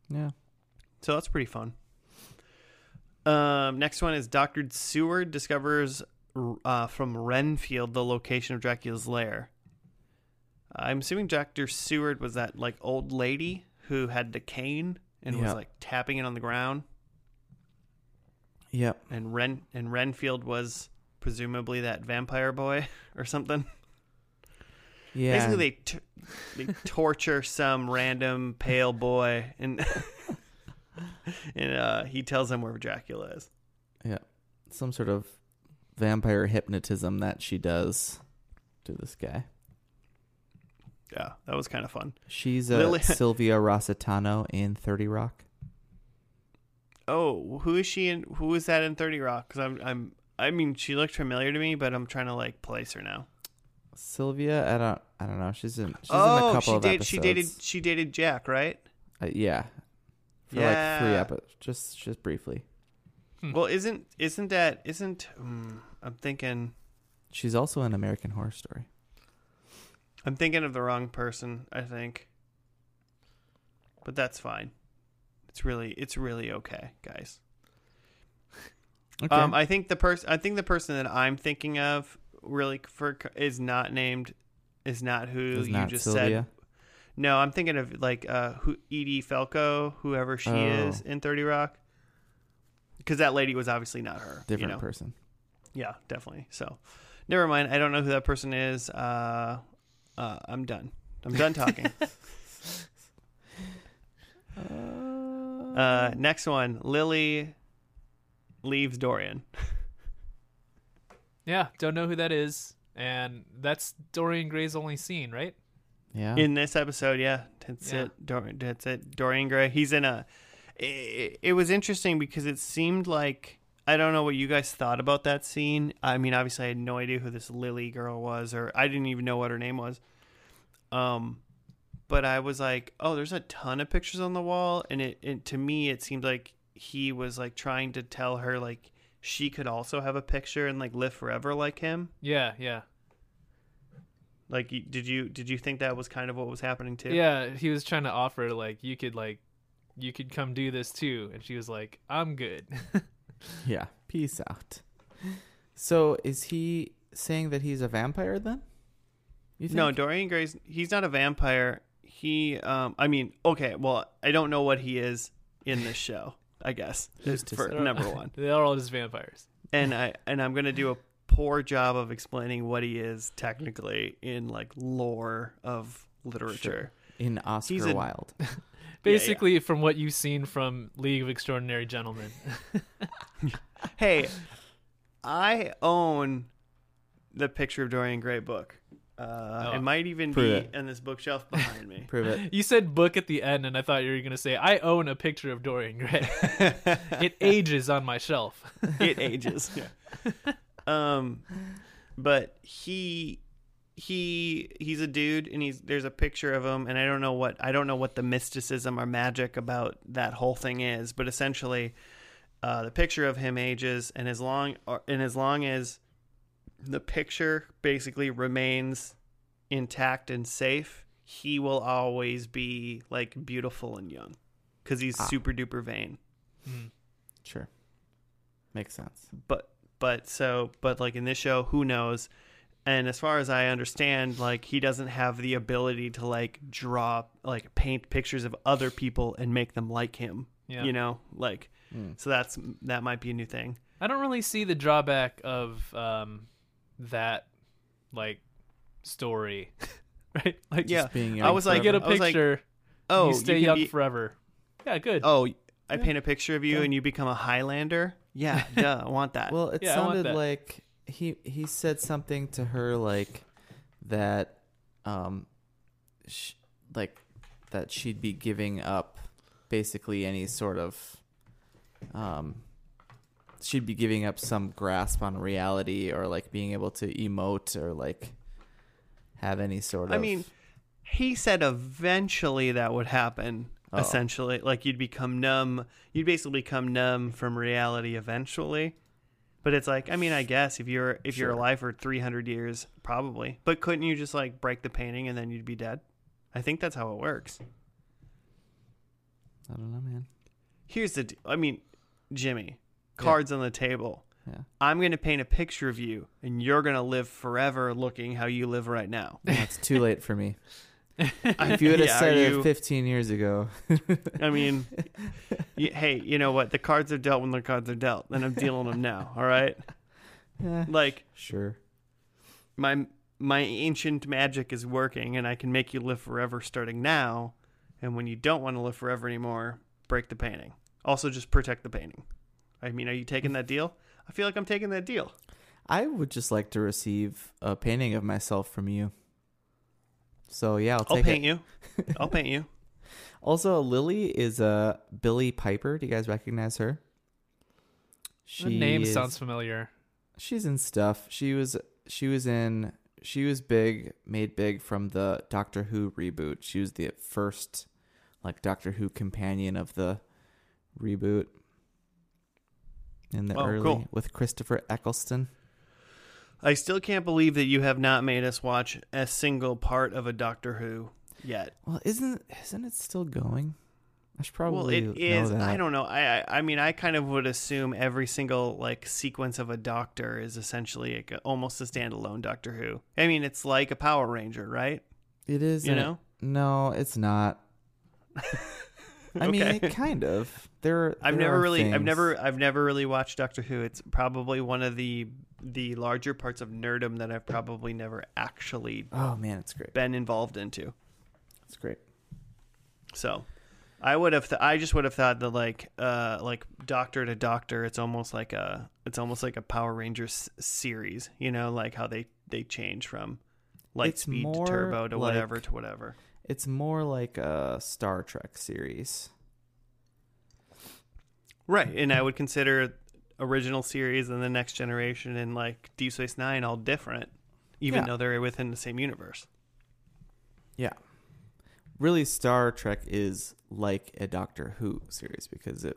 Yeah. So that's pretty fun. Um, next one is Doctor Seward discovers uh, from Renfield the location of Dracula's lair. I'm assuming Doctor Seward was that like old lady who had the cane and yep. was like tapping it on the ground. Yep. And Ren and Renfield was presumably that vampire boy or something. Yeah. Basically, they t- they torture some random pale boy, and and uh, he tells them where Dracula is. Yeah, some sort of vampire hypnotism that she does to this guy. Yeah, that was kind of fun. She's uh, Lily- Sylvia Rossitano in thirty Rock. Oh, who is she in? Who is that in thirty Rock? Because I'm, I'm, I mean, she looked familiar to me, but I'm trying to like place her now. Sylvia, I don't, I don't know. She's in. She's oh, in a couple she of did, episodes. She dated. She dated Jack, right? Uh, yeah, for yeah. like three episodes, just just briefly. Hmm. Well, isn't isn't that isn't? Um, I'm thinking. She's also in American Horror Story. I'm thinking of the wrong person, I think. But that's fine. It's really, it's really okay, guys. Okay. Um, I think the person, I think the person that I'm thinking of. Really, for is not named, is not who is you not just Sylvia. Said. No, I'm thinking of like uh, who Edie Falco, whoever she oh. is in thirty Rock, because that lady was obviously not her. Different you know? person. Yeah, definitely. So, never mind. I don't know who that person is. Uh, uh, I'm done. I'm done talking. uh, next one, Lily leaves Dorian. Yeah, don't know who that is, and that's Dorian Gray's only scene, right? Yeah. In this episode, yeah, that's yeah. it. Dor- that's it. Dorian Gray. He's in a. It, it was interesting because it seemed like I don't know what you guys thought about that scene. I mean, obviously, I had no idea who this Lily girl was, or I didn't even know what her name was. Um, but I was like, oh, there's a ton of pictures on the wall, and it, it to me it seemed like he was like trying to tell her like. She could also have a picture and like live forever like him. Yeah, yeah. Like, did you did you think that was kind of what was happening too? Yeah, he was trying to offer like you could like you could come do this too, and she was like, "I'm good." Yeah, peace out. So, is he saying that he's a vampire then? You think? No, Dorian Gray's he's not a vampire. He, um, I mean, okay, well, I don't know what he is in this show. I guess just for number one, they're all just vampires, and I and I'm gonna do a poor job of explaining what he is technically in like lore of literature. Sure. In Oscar a, Wilde, basically yeah, yeah. From what you've seen from League of Extraordinary Gentlemen. Hey, I own the Picture of Dorian Gray book. Uh, oh, it might even be it. in this bookshelf behind me. Prove it. You said book at the end, and I thought you were going to say, I own a Picture of Dorian Gray. It ages on my shelf. It ages. Yeah. Um, but he he he's a dude, and he's there's a picture of him, and I don't know what I don't know what the mysticism or magic about that whole thing is, but essentially, uh, the picture of him ages, and as long and as long as the picture basically remains intact and safe, he will always be like beautiful and young, because he's ah. super duper vain. Mm. Sure, makes sense. But but so but like in this show, who knows? And as far as I understand, like he doesn't have the ability to like draw, like paint pictures of other people and make them like him. Yeah. You know, like mm. so that's that might be a new thing. I don't really see the drawback of um, that like story, right? Like yeah, just being young I was forever. Like, get a picture. Like, oh, you stay you young be... forever. Yeah, good. Oh. I paint a picture of you yeah. and you become a Highlander. Yeah, yeah, I want that. Well, it yeah, sounded like he he said something to her like that, um, sh- like that she'd be giving up basically any sort of, um, she'd be giving up some grasp on reality or like being able to emote or like have any sort of. I mean, he said eventually that would happen. Oh. Essentially, like you'd become numb, you'd basically become numb from reality eventually. But it's like, I mean, I guess if you're if sure. you're alive for three hundred years, probably. But couldn't you just like break the painting and then you'd be dead? I think that's how it works. I don't know, man. Here's the, I mean, Jimmy, cards yeah. on the table. Yeah. I'm going to paint a picture of you and you're going to live forever looking how you live right now. No, it's too late for me. If you would have yeah, said you, it fifteen years ago. I mean, you, hey, you know what? The cards are dealt when the cards are dealt, and I'm dealing them now, all right? Yeah, like, sure. My my ancient magic is working, and I can make you live forever starting now, and when you don't want to live forever anymore, break the painting. Also, just protect the painting. I mean, are you taking that deal? I feel like I'm taking that deal. I would just like to receive a painting of myself from you. So yeah, I'll, take I'll paint it. you. I'll paint you. Also, Lily is a uh, Billie Piper. Do you guys recognize her? She the name is, sounds familiar. She's in stuff. She was. She was in. She was big, made big from the Doctor Who reboot. She was the first, like Doctor Who companion of the reboot. In the oh, early cool. with Christopher Eccleston. I still can't believe that you have not made us watch a single part of a Doctor Who yet. Well, isn't isn't it still going? I should probably well, it know is. That. I don't know. I, I I mean, I kind of would assume every single like sequence of a Doctor is essentially like, almost a standalone Doctor Who. I mean, it's like a Power Ranger, right? It is. You know? No, it's not. I okay. mean, kind of. There, there I've never are really, things. I've never, I've never really watched Doctor Who. It's probably one of the the larger parts of nerdom that I've probably never actually. Oh man, it's great. Been involved into. It's great. So, I would have. Th- I just would have thought that like, uh, like Doctor to Doctor, it's almost like a, it's almost like a Power Rangers series. You know, like how they they change from Lightspeed to Turbo to like, whatever to whatever. It's more like a Star Trek series. Right, and I would consider original series and the Next Generation and like Deep Space Nine all different, even yeah. though they're within the same universe. Yeah. Really, Star Trek is like a Doctor Who series because it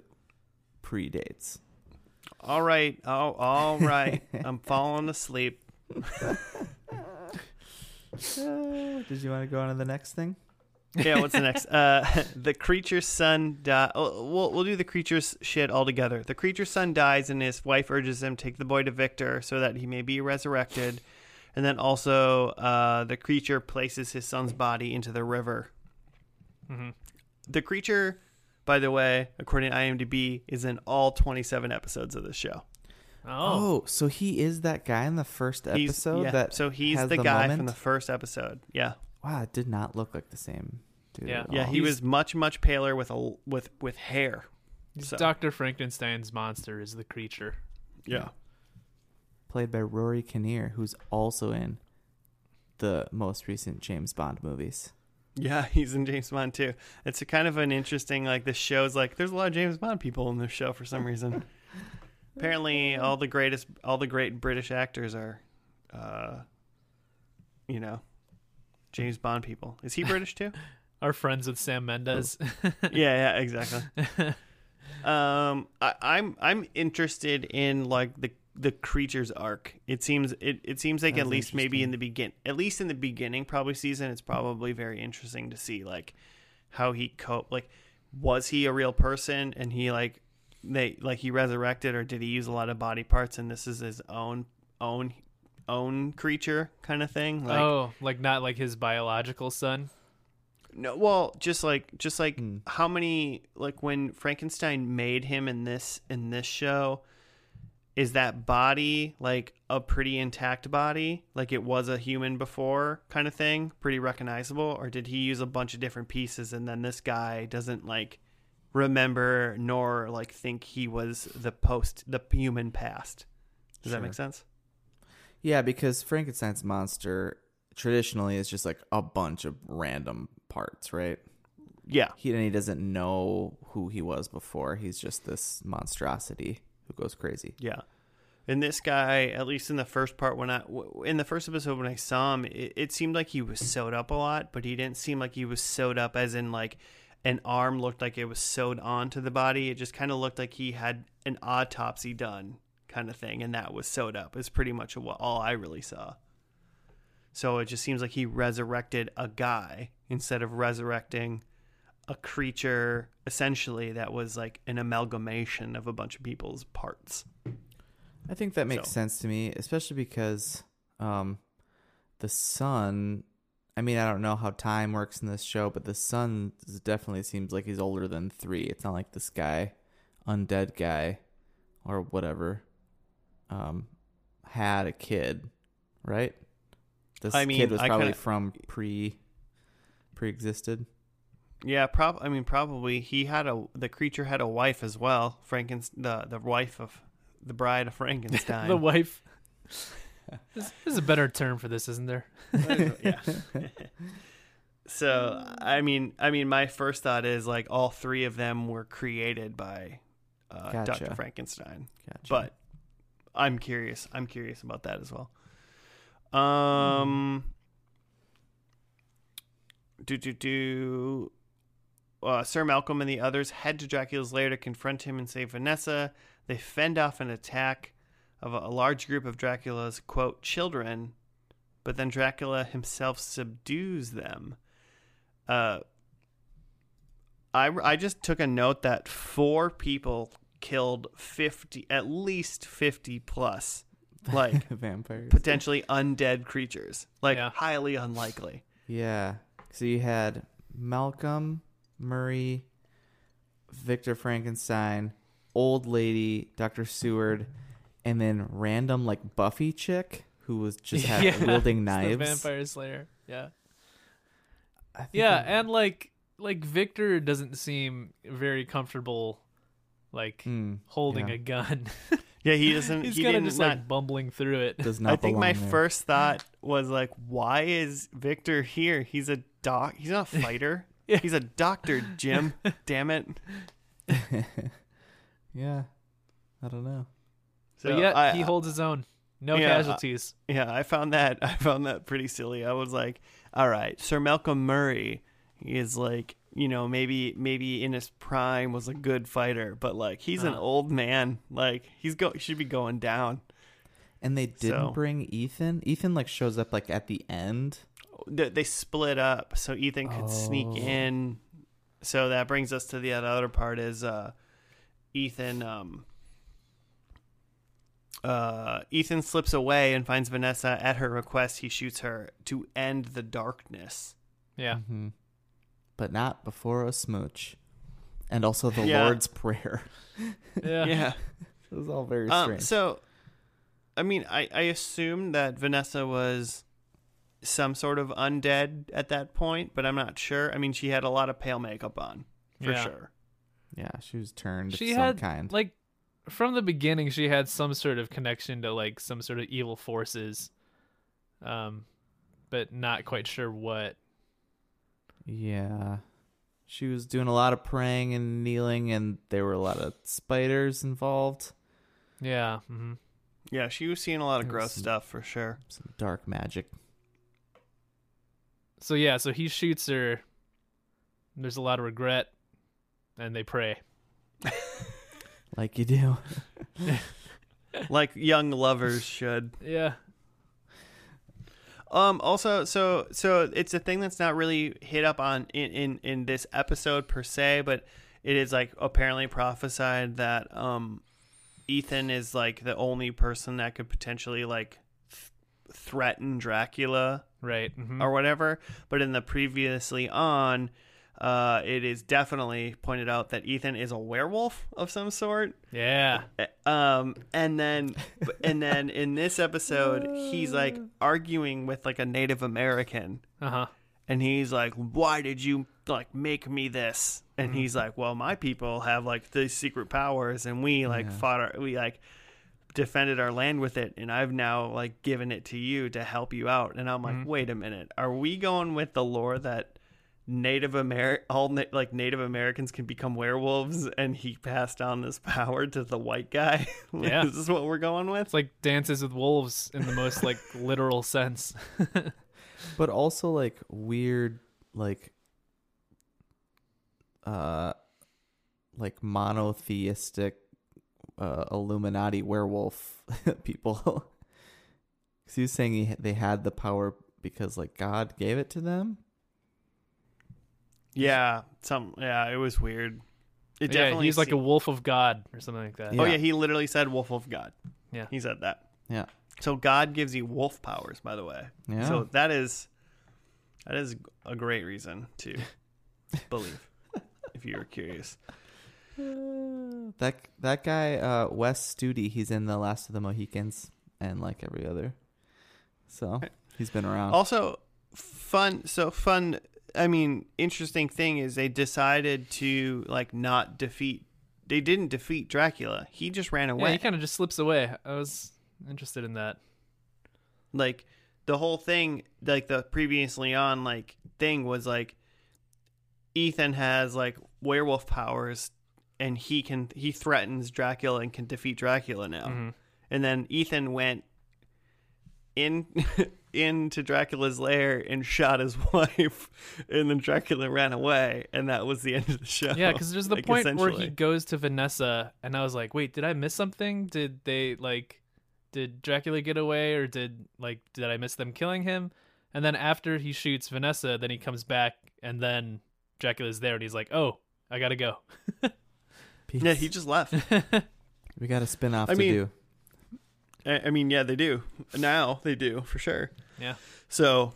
predates. All right. Oh, all right. I'm falling asleep. Uh, did you want to go on to the next thing? Yeah, what's the next? Uh, the creature's son dies. Oh, we'll, we'll do the creature's shit all together. The creature's son dies, and his wife urges him to take the boy to Victor so that he may be resurrected. And then also, uh, the creature places his son's body into the river. Mm-hmm. The creature, by the way, according to I M D B, is in all twenty-seven episodes of the show. Oh. oh, so he is that guy in the first episode? Yeah. That so he's has the, the guy moment? From the first episode. Yeah. Wow, it did not look like the same dude. Yeah, at all. yeah he he's, was much, much paler with a with with hair. So. Doctor Frankenstein's monster is the creature. Yeah. yeah. Played by Rory Kinnear, who's also in the most recent James Bond movies. Yeah, he's in James Bond too. It's a kind of an interesting like this show's like there's a lot of James Bond people in this show for some reason. Apparently, all the greatest, all the great British actors are, uh, you know, James Bond people. Is he British too? Our friends with Sam Mendes. yeah, yeah, exactly. um, I, I'm I'm interested in like the the creature's arc. It seems it, it seems like That's at least maybe in the begin, at least in the beginning, probably season. It's probably very interesting to see like how he coped. Like, was he a real person? And he like. They like he resurrected, or did he use a lot of body parts? And this is his own, own, own creature kind of thing. Like, oh, like not like his biological son. No, well, just like just like mm. how many like when Frankenstein made him in this in this show, is that body like a pretty intact body, like it was a human before kind of thing, pretty recognizable, or did he use a bunch of different pieces and then this guy doesn't like. remember nor like think he was the post the human past. Does sure. that make sense? Yeah, because Frankenstein's monster traditionally is just like a bunch of random parts, right? Yeah. He and he doesn't know who he was before. He's just this monstrosity who goes crazy. Yeah. And this guy, at least in the first part, when I in the first episode when I saw him, it, it seemed like he was sewed up a lot, but he didn't seem like he was sewed up as in like an arm looked like it was sewed onto the body. It just kind of looked like he had an autopsy done kind of thing, and that was sewed up. It's pretty much all I really saw. So it just seems like he resurrected a guy instead of resurrecting a creature, essentially, that was like an amalgamation of a bunch of people's parts. I think that makes so. sense to me, especially because um, the son... I mean, I don't know how time works in this show, but the son definitely seems like he's older than three. It's not like this guy, undead guy, or whatever, um, had a kid, right? This I mean, kid was probably kinda... from pre, pre-existed. Yeah, prob. I mean, probably he had a the creature had a wife as well. Frankenstein, the the wife of the bride of Frankenstein. the wife. This is a better term for this, isn't there? yeah. So, I mean, I mean, my first thought is like all three of them were created by uh, gotcha. Doctor Frankenstein, gotcha. But I'm curious. I'm curious about that as well. Um, mm. do do do. Uh, Sir Malcolm and the others head to Dracula's lair to confront him and save Vanessa. They fend off an attack of a large group of Dracula's, quote, children, but then Dracula himself subdues them. Uh, I, I just took a note that four people killed fifty, at least fifty plus, like vampires, potentially undead creatures, like yeah. highly unlikely. Yeah. So you had Malcolm, Murray, Victor Frankenstein, old lady, Doctor Seward, and then random like Buffy chick who was just had, yeah, wielding knives. The Vampire Slayer. Yeah. I think yeah, I'm... and like like Victor doesn't seem very comfortable like mm, holding yeah. a gun. yeah, he doesn't He's he kind of just not, like bumbling through it. Does not I think my there. first thought was like, why is Victor here? He's a doc he's not a fighter. yeah. He's a doctor, Jim. Damn it. yeah. I don't know. So but yet I, he holds his own. No yeah, casualties. I, yeah, I found that I found that pretty silly. I was like, all right, Sir Malcolm Murray is like, you know, maybe maybe in his prime was a good fighter, but like he's uh. an old man. Like he's go should be going down. And they didn't so. bring Ethan. Ethan like shows up like at the end. They, they split up so Ethan could oh. sneak in. So that brings us to the other part is uh, Ethan. Um, Uh, Ethan slips away and finds Vanessa. At her request, he shoots her to end the darkness. Yeah. Mm-hmm. But not before a smooch. And also the yeah. Lord's Prayer. yeah. yeah. It was all very strange. Um, so, I mean, I, I assumed that Vanessa was some sort of undead at that point, but I'm not sure. I mean, she had a lot of pale makeup on, for yeah. sure. Yeah, she was turned she of had, some kind. Like, from the beginning, she had some sort of connection to like some sort of evil forces, um, but not quite sure what. Yeah, she was doing a lot of praying and kneeling, and there were a lot of spiders involved. Yeah. Mm-hmm. Yeah, she was seeing a lot of gross some, stuff for sure. Some dark magic. So yeah, so he shoots her. There's a lot of regret, and they pray. Like you do. Like young lovers should. Yeah. Um. Also, so so it's a thing that's not really hit up on in, in, in this episode per se, but it is like apparently prophesied that um, Ethan is like the only person that could potentially like th- threaten Dracula, right, mm-hmm. or whatever. But in the previously on, uh, it is definitely pointed out that Ethan is a werewolf of some sort. Yeah. Um, and then, and then in this episode, he's like arguing with like a Native American. Uh huh. And he's like, "Why did you like make me this?" And mm-hmm. he's like, "Well, my people have like these secret powers, and we like yeah. fought, our, we like defended our land with it, and I've now like given it to you to help you out." And I'm like, mm-hmm. "Wait a minute, are we going with the lore that?" Native Ameri- all na- like Native Americans can become werewolves, and he passed on this power to the white guy. Like, yeah, this is what we're going with. It's like Dances with Wolves in the most like literal sense, but also like weird, like, uh, like monotheistic, uh, Illuminati werewolf people. Because he was saying he, they had the power because like God gave it to them. Yeah, some yeah, it was weird. It yeah, definitely he's seemed... like a wolf of God or something like that. Yeah. Oh yeah, he literally said wolf of God. Yeah. He said that. Yeah. So God gives you wolf powers, by the way. Yeah. So that is that is a great reason to believe if you were curious. Uh, that that guy uh Wes Studi, he's in The Last of the Mohicans and like every other. So, he's been around. Also fun so fun I mean, interesting thing is they decided to like not defeat. They didn't defeat Dracula. He just ran away. Yeah, he kind of just slips away. I was interested in that. Like the whole thing, like the previously on like thing was like Ethan has like werewolf powers and he can he threatens Dracula and can defeat Dracula now. Mm-hmm. And then Ethan went in. into Dracula's lair and shot his wife, and then Dracula ran away, and that was the end of the show. Yeah, because there's the like, point where he goes to Vanessa, and I was like, wait, did I miss something? Did they like did Dracula get away, or did like did I miss them killing him? And then after he shoots Vanessa, then he comes back, and then Dracula's there, and he's like, oh, I gotta go. Yeah, he just left. We got a spin-off I to mean, do I mean, yeah, they do. Now they do, for sure. Yeah. So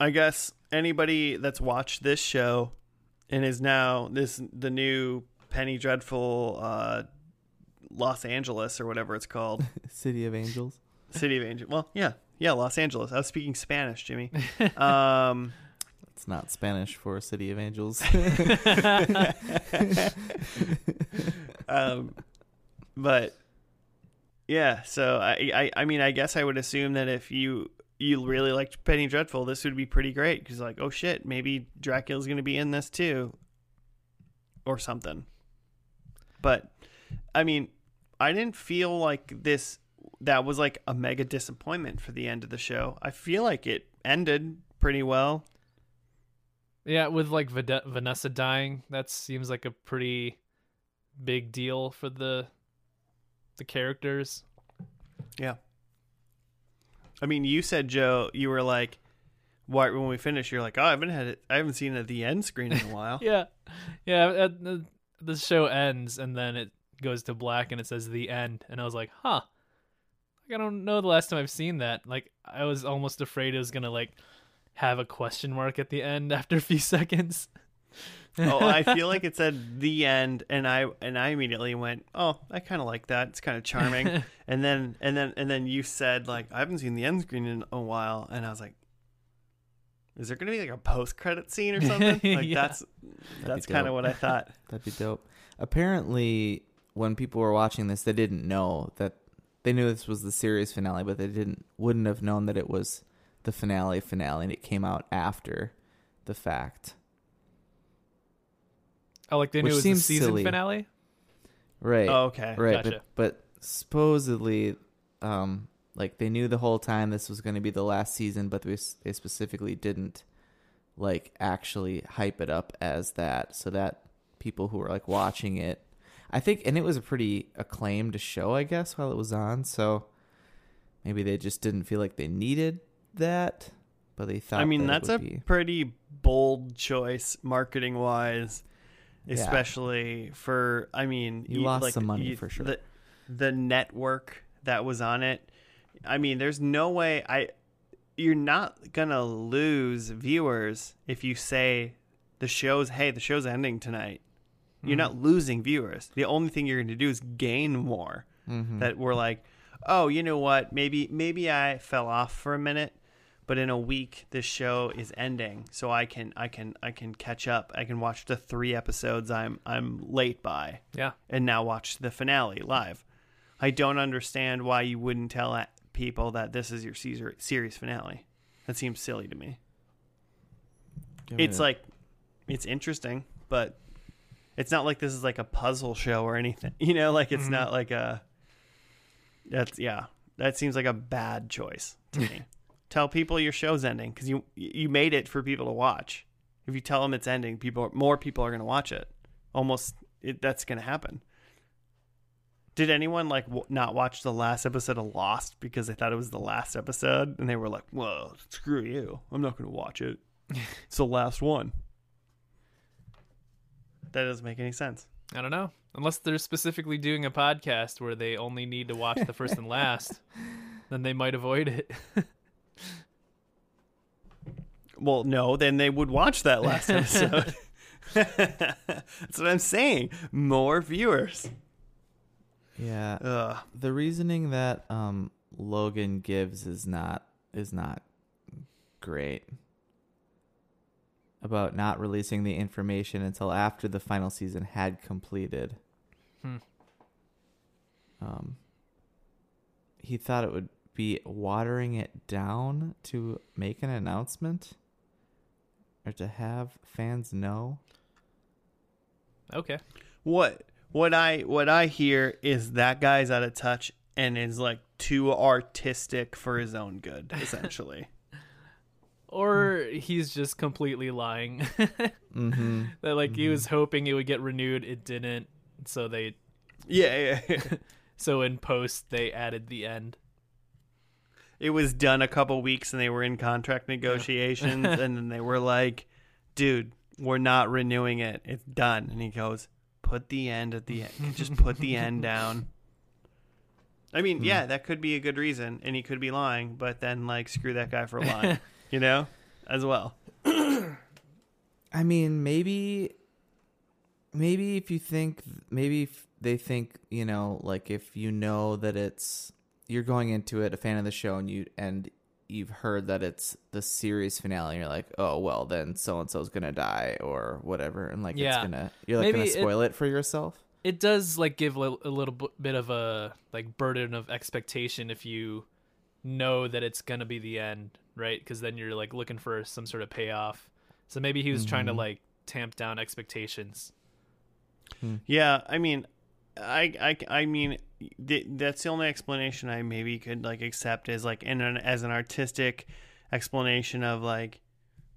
I guess anybody that's watched this show and is now this the new Penny Dreadful uh, Los Angeles or whatever it's called. City of Angels. City of Angels. Well, yeah. Yeah, Los Angeles. I was speaking Spanish, Jimmy. Um, That's not Spanish for City of Angels. um, but... Yeah, so I, I, I mean, I guess I would assume that if you you really liked Penny Dreadful, this would be pretty great because, like, oh shit, maybe Dracula's going to be in this too, or something. But I mean, I didn't feel like this that was like a mega disappointment for the end of the show. I feel like it ended pretty well. Yeah, with like Vede- Vanessa dying, that seems like a pretty big deal for the. The characters. Yeah. I mean, you said, Joe, you were like, why, when we finished, you're like, oh, I haven't had it. I haven't seen it at the end screen in a while. Yeah. Yeah. The show ends and then it goes to black and it says the end. And I was like, huh, like, I don't know the last time I've seen that. Like, I was almost afraid it was going to like have a question mark at the end after a few seconds. Oh, I feel like it said the end, and I and I immediately went, oh, I kind of like that. It's kind of charming. and then and then and then you said like, I haven't seen the end screen in a while, and I was like, is there going to be like a post credit scene or something? Like yeah. that's That'd that's kind of what I thought. That'd be dope. Apparently, when people were watching this, they didn't know that they knew this was the series finale, but they didn't wouldn't have known that it was the finale finale, and it came out after the fact. Oh, like they knew it was the season silly. Finale? Right. Oh, okay. Right. Gotcha. But, but supposedly, um, like, they knew the whole time this was going to be the last season, but they, they specifically didn't, like, actually hype it up as that. So that people who were, like, watching it, I think, and it was a pretty acclaimed show, I guess, while it was on. So maybe they just didn't feel like they needed that, but they thought. I mean, that that's a be... pretty bold choice marketing wise, especially yeah. for. I mean, you, you lost like, some money you, for sure. The, the network that was on it. I mean, there's no way I. You're not gonna lose viewers if you say the show's. Hey, the show's ending tonight. You're not losing viewers. The only thing you're going to do is gain more. Mm-hmm. That we're like, oh, you know what? Maybe maybe I fell off for a minute, but in a week this show is ending, so I can I can I can catch up. I can watch the three episodes I'm I'm late by. Yeah, and now watch the finale live. I don't understand why you wouldn't tell people that this is your series finale. That seems silly to me. Give it's it. like it's interesting, but. It's not like this is like a puzzle show or anything, you know, like it's mm-hmm. not like a, that's, yeah, that seems like a bad choice to me. Tell people your show's ending because you, you made it for people to watch. If you tell them it's ending, people, more people are going to watch it. Almost it, that's going to happen. Did anyone like w- not watch the last episode of Lost because they thought it was the last episode and they were like, whoa, screw you. I'm not going to watch it. It's the last one. That doesn't make any sense. I don't know. Unless they're specifically doing a podcast where they only need to watch the first and last, then they might avoid it. Well, no, then they would watch that last episode. That's what I'm saying. More viewers. Yeah. Ugh. The reasoning that um, Logan gives is not is not great. About not releasing the information until after the final season had completed. Hmm. Um, he thought it would be watering it down to make an announcement or to have fans know. Okay. What what I what I hear is that guy's out of touch and is like too artistic for his own good, essentially. Or he's just completely lying. mm-hmm. That like mm-hmm. he was hoping it would get renewed, it didn't. So they, yeah, yeah. yeah. So in post they added the end. It was done a couple weeks, and they were in contract negotiations, and then they were like, "Dude, we're not renewing it. It's done." And he goes, "Put the end at the end. Just put the end down." I mean, mm. yeah, that could be a good reason, and he could be lying, but then like, screw that guy for lying. You know, as well. I mean, maybe, maybe if you think, maybe if they think, you know, like if you know that it's, you're going into it, a fan of the show and you, and you've heard that it's the series finale and you're like, oh, well then so-and-so's going to die or whatever. And like, yeah. it's going to, you're like going to spoil it, it for yourself. It does like give a little, a little bit of a like burden of expectation if you know that it's going to be the end. Right, because then you're like looking for some sort of payoff. So maybe he was mm-hmm. trying to like tamp down expectations. Hmm. Yeah, I mean, I, I, I mean, th- that's the only explanation I maybe could like accept is like in an as an artistic explanation of like,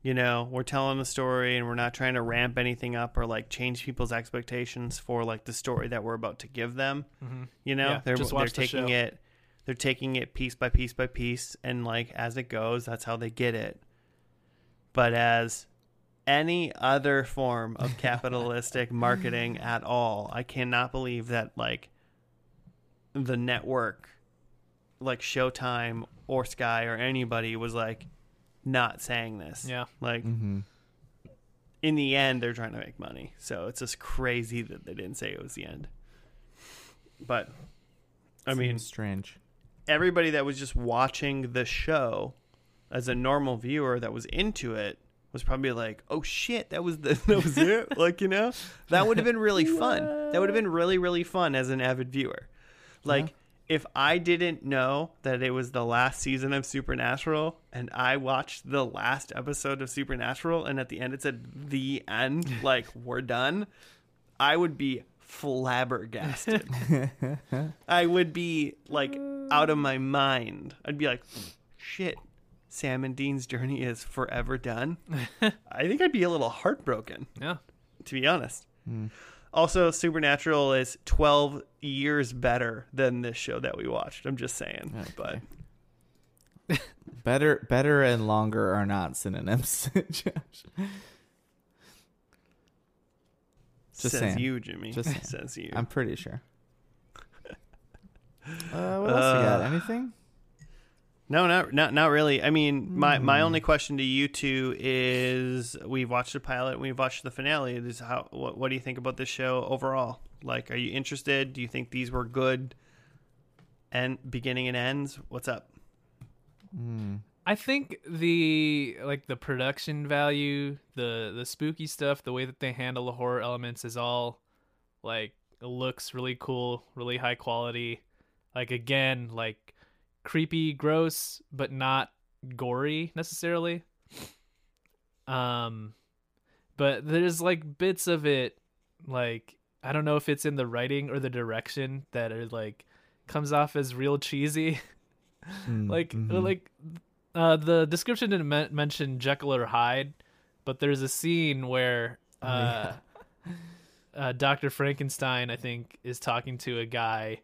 you know, we're telling the story and we're not trying to ramp anything up or like change people's expectations for like the story that we're about to give them. Mm-hmm. You know, yeah, they're just they're the taking show. it. They're taking it piece by piece by piece, and like as it goes, that's how they get it. But as any other form of capitalistic marketing at all, I cannot believe that like the network, like Showtime or Sky or anybody, was like not saying this. Yeah, like mm-hmm. in the end, they're trying to make money, so it's just crazy that they didn't say it was the end. But I mean, seems strange. Everybody that was just watching the show as a normal viewer that was into it was probably like, oh shit, that was the, that was it. Like, you know, that would have been really fun. That would have been really, really fun as an avid viewer. Like yeah. if I didn't know that it was the last season of Supernatural and I watched the last episode of Supernatural and at the end it said the end, like we're done. I would be flabbergasted. I would be like out of my mind. I'd be like, shit, Sam and Dean's journey is forever done. I think I'd be a little heartbroken. Yeah. To be honest. Mm. Also, Supernatural is twelve years better than this show that we watched. I'm just saying. Okay. But better better and longer are not synonyms, Josh. Just Says saying. you, Jimmy. Just saying. Says you. I'm pretty sure. uh, what else uh, you got? Anything? No, not not not really. I mean, mm. my, my only question to you two is: we've watched the pilot, and we've watched the finale. Is how what, what do you think about this show overall? Like, are you interested? Do you think these were good? And beginning and ends. What's up? Mm. I think the like the production value, the the spooky stuff, the way that they handle the horror elements is all like it looks really cool, really high quality. Like again, like creepy, gross, but not gory necessarily. Um, but there's like bits of it, like I don't know if it's in the writing or the direction that are like comes off as real cheesy, mm, like mm-hmm. or, like. Uh, the description didn't me- mention Jekyll or Hyde, but there's a scene where uh, yeah. uh, Doctor Frankenstein, I think, is talking to a guy,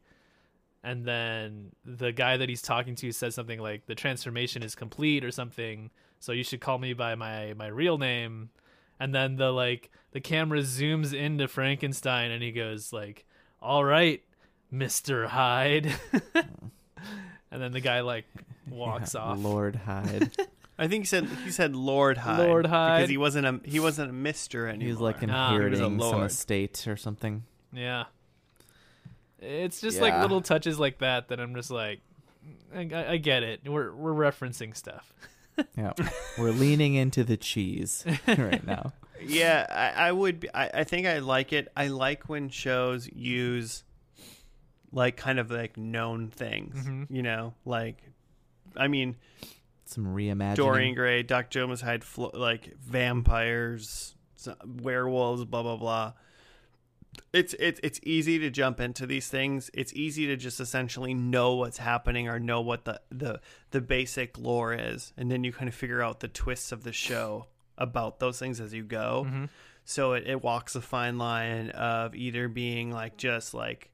and then the guy that he's talking to says something like, the transformation is complete or something, so you should call me by my, my real name. And then the like the camera zooms into Frankenstein, and he goes, like, all right, Mister Hyde. And then the guy, like, walks yeah, off. Lord Hyde. I think he said he said Lord Hyde. Lord Hyde. Because he wasn't a he wasn't a mister anymore. He was like inheriting no, was some estate or something. Yeah. It's just yeah. like little touches like that that I'm just like, I, I get it. We're we're referencing stuff. Yeah, we're leaning into the cheese right now. Yeah, I, I would. Be, I I think I like it. I like when shows use like kind of like known things. Mm-hmm. You know, like. I mean, some reimagining. Dorian Gray, Doctor Jones Hyde, flo- like vampires, werewolves, blah blah blah. It's it's it's easy to jump into these things. It's easy to just essentially know what's happening or know what the the the basic lore is, and then you kind of figure out the twists of the show about those things as you go. Mm-hmm. So it, it walks a fine line of either being like just like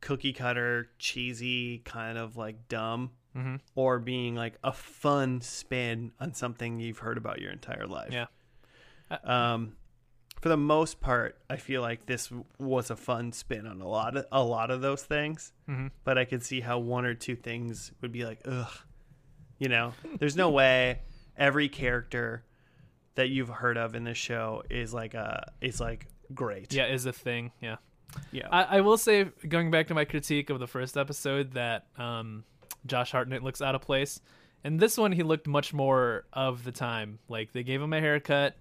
cookie cutter, cheesy, kind of like dumb. Mm-hmm. Or being like a fun spin on something you've heard about your entire life. Yeah. Um, for the most part, I feel like this was a fun spin on a lot of a lot of those things. Mm-hmm. But I could see how one or two things would be like, ugh, you know, there's no way every character that you've heard of in this show is like a is like great. Yeah, is a thing. Yeah. Yeah. I, I will say, going back to my critique of the first episode, that um. Josh Hartnett looks out of place. And this one, he looked much more of the time. Like, they gave him a haircut,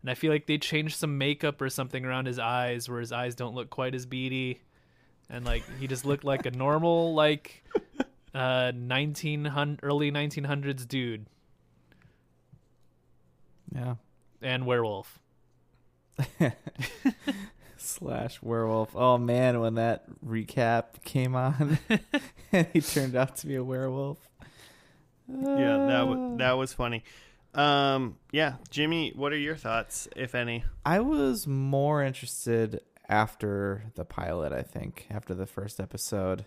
and I feel like they changed some makeup or something around his eyes where his eyes don't look quite as beady. And, like, he just looked like a normal, like, uh, nineteen hundred, early nineteen hundreds dude. Yeah. And werewolf. Slash werewolf. Oh man, when that recap came on and he turned out to be a werewolf. Uh, yeah, that was that was funny. Um, yeah, Jimmy, what are your thoughts, if any? I was more interested after the pilot, I think, after the first episode,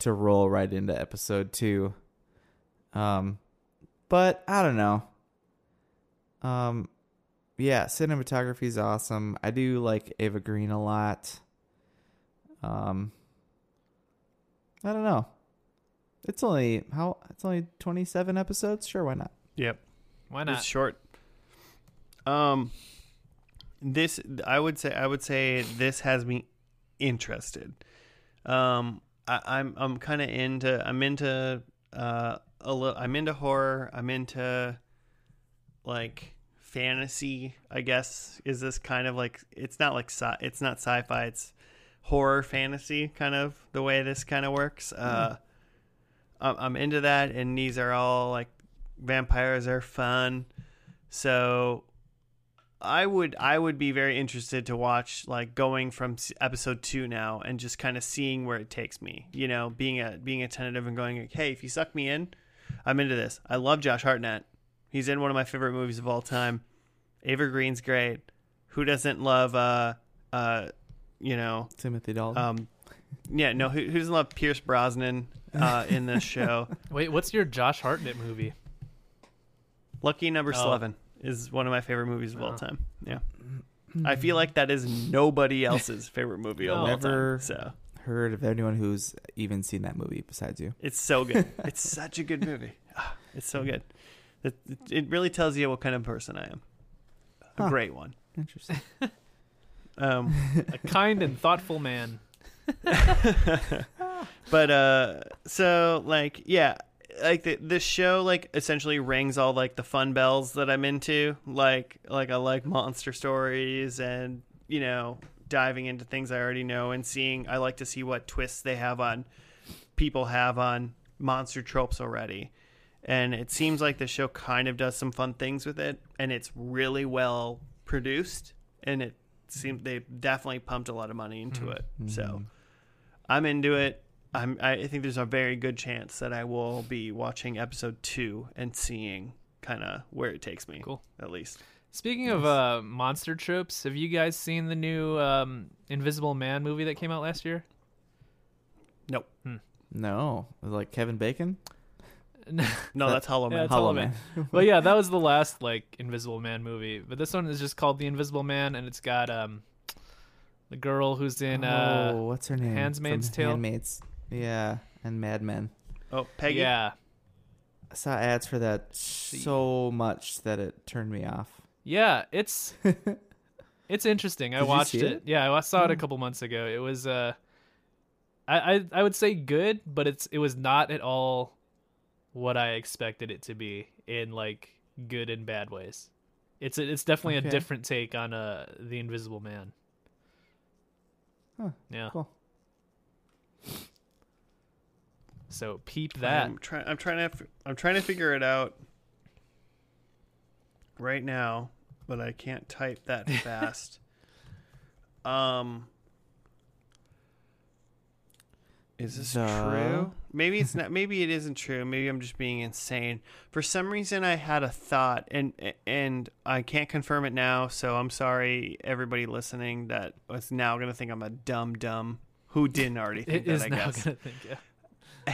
to roll right into episode two. Um, but I don't know. Um. Yeah, cinematography is awesome. I do like Eva Green a lot. Um, I don't know. It's only how it's only twenty-seven episodes. Sure, why not? Yep, why not? It's short. Um, this I would say I would say this has me interested. Um, I, I'm I'm kind of into I'm into uh a little I'm into horror. I'm into like. Fantasy, I guess, is this kind of like it's not like sci- it's not sci-fi, it's horror fantasy kind of the way this kind of works. Mm-hmm. Uh, I'm into that, and these are all like vampires are fun, so I would I would be very interested to watch, like, going from episode two now and just kind of seeing where it takes me, you know, being a being a tentative and going, like, hey, if you suck me in, I'm into this. I love Josh Hartnett. He's in one of my favorite movies of all time. Eva Green's great. Who doesn't love, uh, uh, you know, Timothy Dalton? Um, yeah, no, who, who doesn't love Pierce Brosnan uh, in this show? Wait, what's your Josh Hartnett movie? Lucky Number oh. eleven. Is one of my favorite movies of oh. all time. Yeah, I feel like that is nobody else's favorite movie of no, all never time. So heard of anyone who's even seen that movie besides you. It's so good. It's such a good movie. It's so good. It, it really tells you what kind of person I am. A huh. great one. Interesting. Um, a kind and thoughtful man. But uh, so like yeah. like the, this show like essentially rings all like the fun bells that I'm into, like like I like monster stories and, you know, diving into things I already know and seeing, I like to see what twists they have on people have on monster tropes already, and it seems like the show kind of does some fun things with it, and it's really well produced, and it seemed they definitely pumped a lot of money into mm-hmm. it, so I'm into it. I'm, I think there's a very good chance that I will be watching episode two and seeing kind of where it takes me. Cool. At least. Speaking yes. of uh, monster tropes, have you guys seen the new um, Invisible Man movie that came out last year? Nope. Hmm. No. Like Kevin Bacon? No, that's, that's Hollow Man. Yeah, that's Hollow, Hollow Man. Man. Well, yeah, that was the last like Invisible Man movie, but this one is just called The Invisible Man, and it's got um, the girl who's in uh, oh, what's her name? Handmaid's From Tale. Handmaid's. Yeah, and Mad Men. Oh, Peggy. Yeah. I saw ads for that so much that it turned me off. Yeah, it's it's interesting. I Did watched you see it? it. Yeah, I saw it a couple months ago. It was uh I, I I would say good, but it's it was not at all what I expected it to be in like good and bad ways. It's a, it's definitely okay. a different take on uh The Invisible Man. Huh, yeah. Cool. So peep that. I'm, try- I'm trying to. F- I'm trying to figure it out right now, but I can't type that fast. um, is this no. true? Maybe it's not. Maybe it isn't true. Maybe I'm just being insane. For some reason, I had a thought, and and I can't confirm it now. So I'm sorry, everybody listening, that is now going to think I'm a dumb dumb who didn't already think it that. Is I now guess. Gonna think, yeah.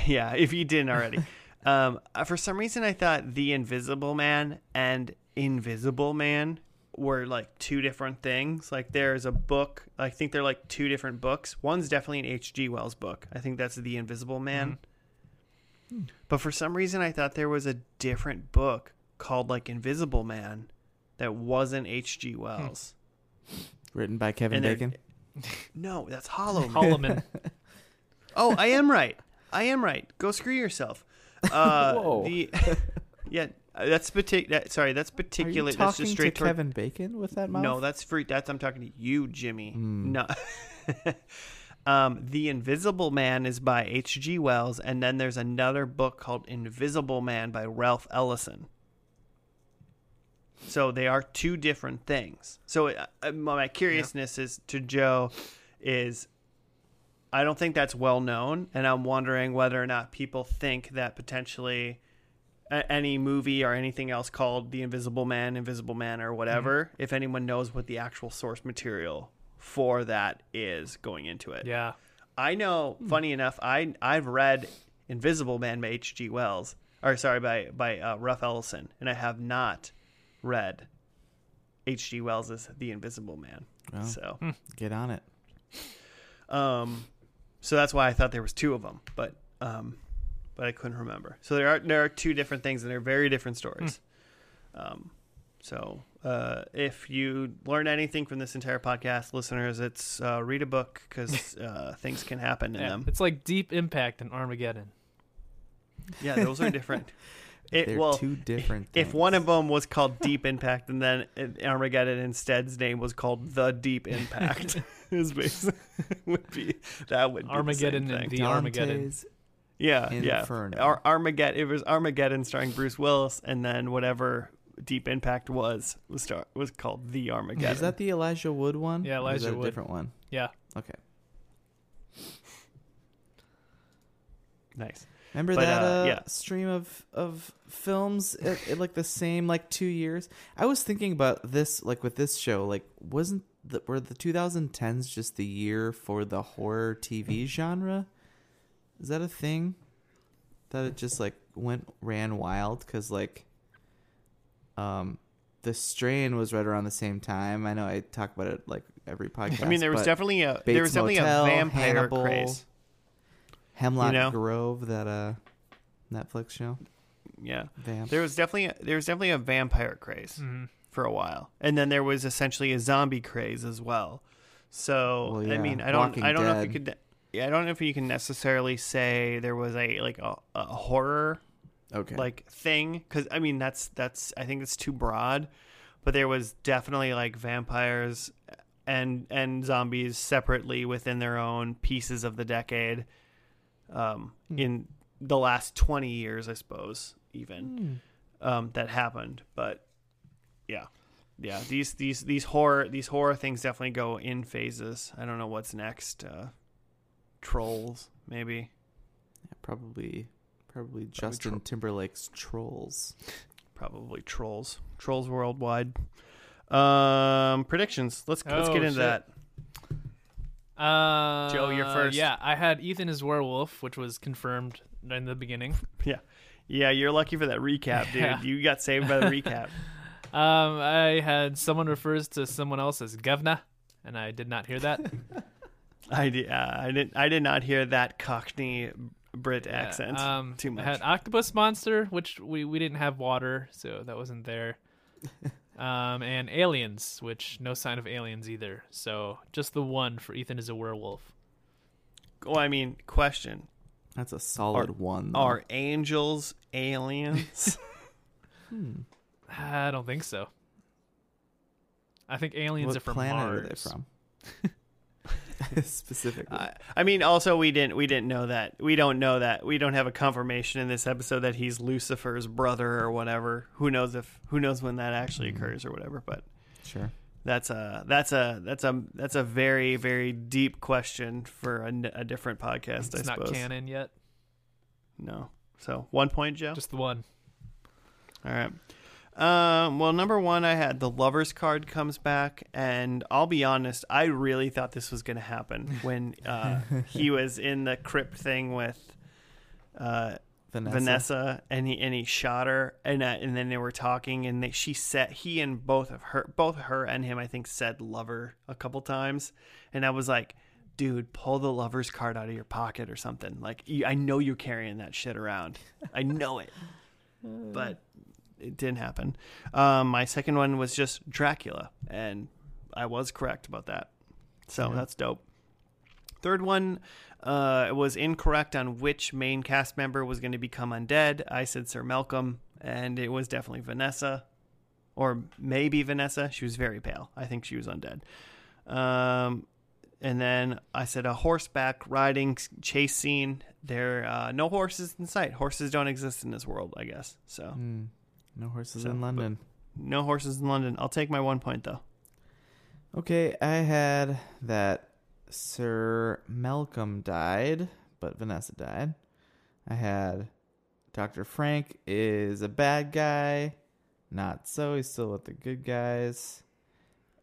Yeah, if you didn't already. Um, for some reason, I thought The Invisible Man and Invisible Man were like two different things. Like there's a book. I think they're like two different books. One's definitely an H G. Wells book. I think that's The Invisible Man. Mm-hmm. But for some reason, I thought there was a different book called like Invisible Man that wasn't H G. Wells. Written by Kevin and Bacon? No, that's Hollow Man. Hollow Man. Oh, I am right. I am right. Go screw yourself. Uh, Whoa. The, yeah, that's partic- that, Sorry, that's particulate. Are you talking that's just straight to toward- Kevin Bacon with that mouth? No, that's free. That's I'm talking to you, Jimmy. Mm. No. um, The Invisible Man is by H G. Wells, and then there's another book called Invisible Man by Ralph Ellison. So they are two different things. So it, uh, my curiousness yeah. is to Joe is. I don't think that's well known, and I'm wondering whether or not people think that potentially any movie or anything else called The Invisible Man, Invisible Man, or whatever, mm-hmm. if anyone knows what the actual source material for that is going into it. Yeah. I know, funny enough, I, I've read Invisible Man by H G. Wells, or sorry, by, by uh, Ralph Ellison, and I have not read H G. Wells' The Invisible Man. Well, so get on it. Um. So that's why I thought there was two of them, but um, but I couldn't remember. So there are there are two different things, and they're very different stories. Mm. Um, so uh, if you learn anything from this entire podcast, listeners, it's uh, read a book because uh, things can happen in yeah, them. It's like Deep Impact and Armageddon. Yeah, those are different. It, they're well, two different things. If one of them was called Deep Impact, and then Armageddon instead's name was called The Deep Impact, is basically would be that would be Armageddon the and the Armageddon. Yeah, Inferno. yeah. Ar- Armageddon. It was Armageddon starring Bruce Willis, and then whatever Deep Impact was was star, was called The Armageddon. Is that the Elijah Wood one? Yeah, Elijah or is that Wood. A different one. Yeah. Okay. Nice. Remember but, that uh, uh, yeah. stream of of films at, at like the same like two years? I was thinking about this like with this show. Like, wasn't the, were the twenty tens just the year for the horror T V genre? Is that a thing? That it just like went ran wild because like. Um, The Strain was right around the same time. I know I talk about it like every podcast. I mean, there was definitely a Bates there was definitely Motel, a vampire Hannibal, craze. Hemlock you know? Grove, that uh, Netflix show. Yeah, Vamp. there was definitely a, there was definitely a vampire craze mm-hmm. for a while, and then there was essentially a zombie craze as well. So well, yeah. I mean, I don't Walking I don't Dead. know if you could yeah I don't know if you can necessarily say there was a like a, a horror. Okay. Like thing, because I mean that's that's I think it's too broad, but there was definitely like vampires and and zombies separately within their own pieces of the decade, um, mm. in the last twenty years I suppose even, mm. um, that happened. But yeah, yeah these these these horror these horror things definitely go in phases. I don't know what's next. Uh, Trolls maybe, yeah, probably. Probably Justin Probably tro- Timberlake's Trolls. Probably Trolls. Trolls worldwide. Um, predictions. Let's oh, let's get into shit. that. Uh, Joe, you're first. Yeah, I had Ethan as werewolf, which was confirmed in the beginning. Yeah, yeah. You're lucky for that recap, dude. Yeah. You got saved by the recap. um, I had someone refers to someone else as governor, and I did not hear that. I did. Uh, I did. I did not hear that Cockney Brit yeah, accent um, too much. I had octopus monster, which we, we didn't have water, so that wasn't there. um, and aliens, which no sign of aliens either. So just the one for Ethan is a werewolf. Well, I mean, question. That's a solid are, one. Though. Are angels aliens? hmm. I don't think so. I think aliens what are from planet Mars. Are they from? Specifically, uh, I mean, also we didn't we didn't know that we don't know that we don't have a confirmation in this episode that he's Lucifer's brother or whatever. Who knows if who knows when that actually occurs or whatever? But sure, that's a that's a that's a that's a very very deep question for a, a different podcast. It's I not suppose. canon yet. No, so one point, Joe. Just the one. All right. Um, well, number one, I had the lover's card comes back, and I'll be honest, I really thought this was going to happen when uh, he was in the crypt thing with uh, Vanessa. Vanessa, and he and he shot her, and uh, and then they were talking, and they, she said he and both of her, both her and him, I think, said lover a couple times, and I was like, dude, pull the lover's card out of your pocket or something. Like, I know you're carrying that shit around, I know it, but. It didn't happen. Um, my second one was just Dracula, and I was correct about that. So yeah. That's dope. Third one uh, was incorrect on which main cast member was going to become undead. I said Sir Malcolm, and it was definitely Vanessa, or maybe Vanessa. She was very pale. I think she was undead. Um, and then I said a horseback riding chase scene. There uh, no horses in sight. Horses don't exist in this world, I guess. So. Mm. No horses so, in London. No horses in London. I'll take my one point, though. Okay, I had that Sir Malcolm died, but Vanessa died. I had Doctor Frank is a bad guy. Not so. He's still with the good guys.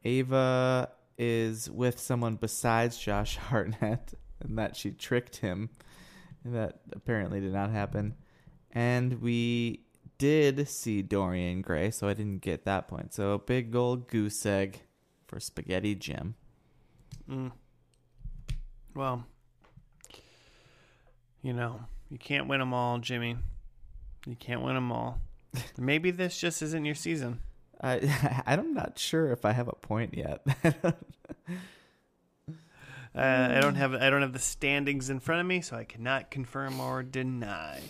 Ava is with someone besides Josh Hartnett, and that she tricked him. And that apparently did not happen. And we... did see Dorian Gray, so I didn't get that point. So big old goose egg for Spaghetti Jim. Mm. Well, you know, you can't win them all, Jimmy. You can't win them all. Maybe this just isn't your season. I I'm not sure if I have a point yet. uh, I don't have I don't have the standings in front of me, so I cannot confirm or deny.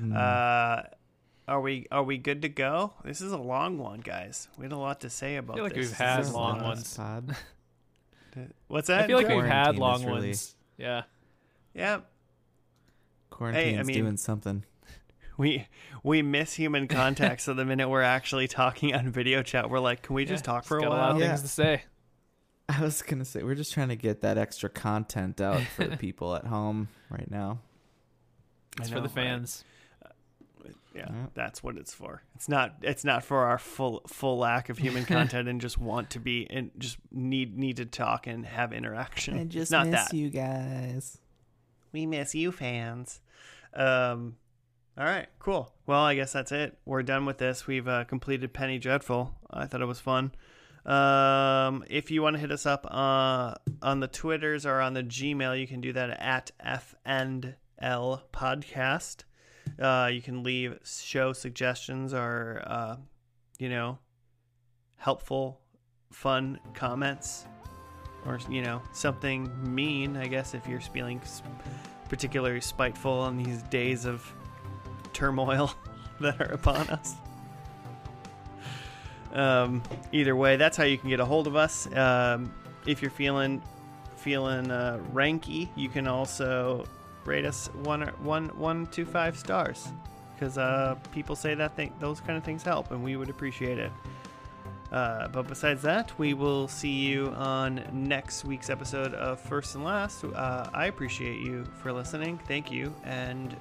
Mm. Uh. Are we are we good to go? This is a long one, guys. We had a lot to say about this. I feel like this. we've had long ones. Pod. What's that? I feel like Quarantine we've had long really... ones. Yeah. Yeah. Quarantine's hey, I mean, doing something. we we miss human contact. So the minute we're actually talking on video chat, we're like, can we just yeah, talk for just a while? A lot of yeah. things to say. I was gonna say we're just trying to get that extra content out for the people at home right now. It's know, for the fans. Right? Uh, yeah, yeah, that's what it's for. It's not. It's not for our full full lack of human content and just want to be and just need need to talk and have interaction. I just not miss that. you guys. We miss you, fans. Um, all right, cool. Well, I guess that's it. We're done with this. We've uh, completed Penny Dreadful. I thought it was fun. Um, if you want to hit us up uh, on the Twitters or on the Gmail, you can do that at F N L Podcast. Uh, you can leave show suggestions or, uh, you know, helpful, fun comments or, you know, something mean, I guess, if you're feeling particularly spiteful in these days of turmoil that are upon us. Um, either way, that's how you can get a hold of us. Um, if you're feeling feeling uh, ranky, you can also rate us one one one two five stars because uh, people say that thing, those kind of things help, and we would appreciate it. Uh, but besides that, we will see you on next week's episode of First and Last. Uh, I appreciate you for listening. Thank you, and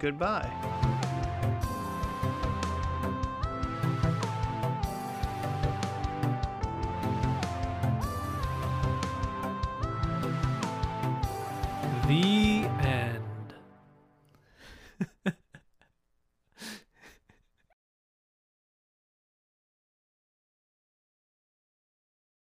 goodbye. The end.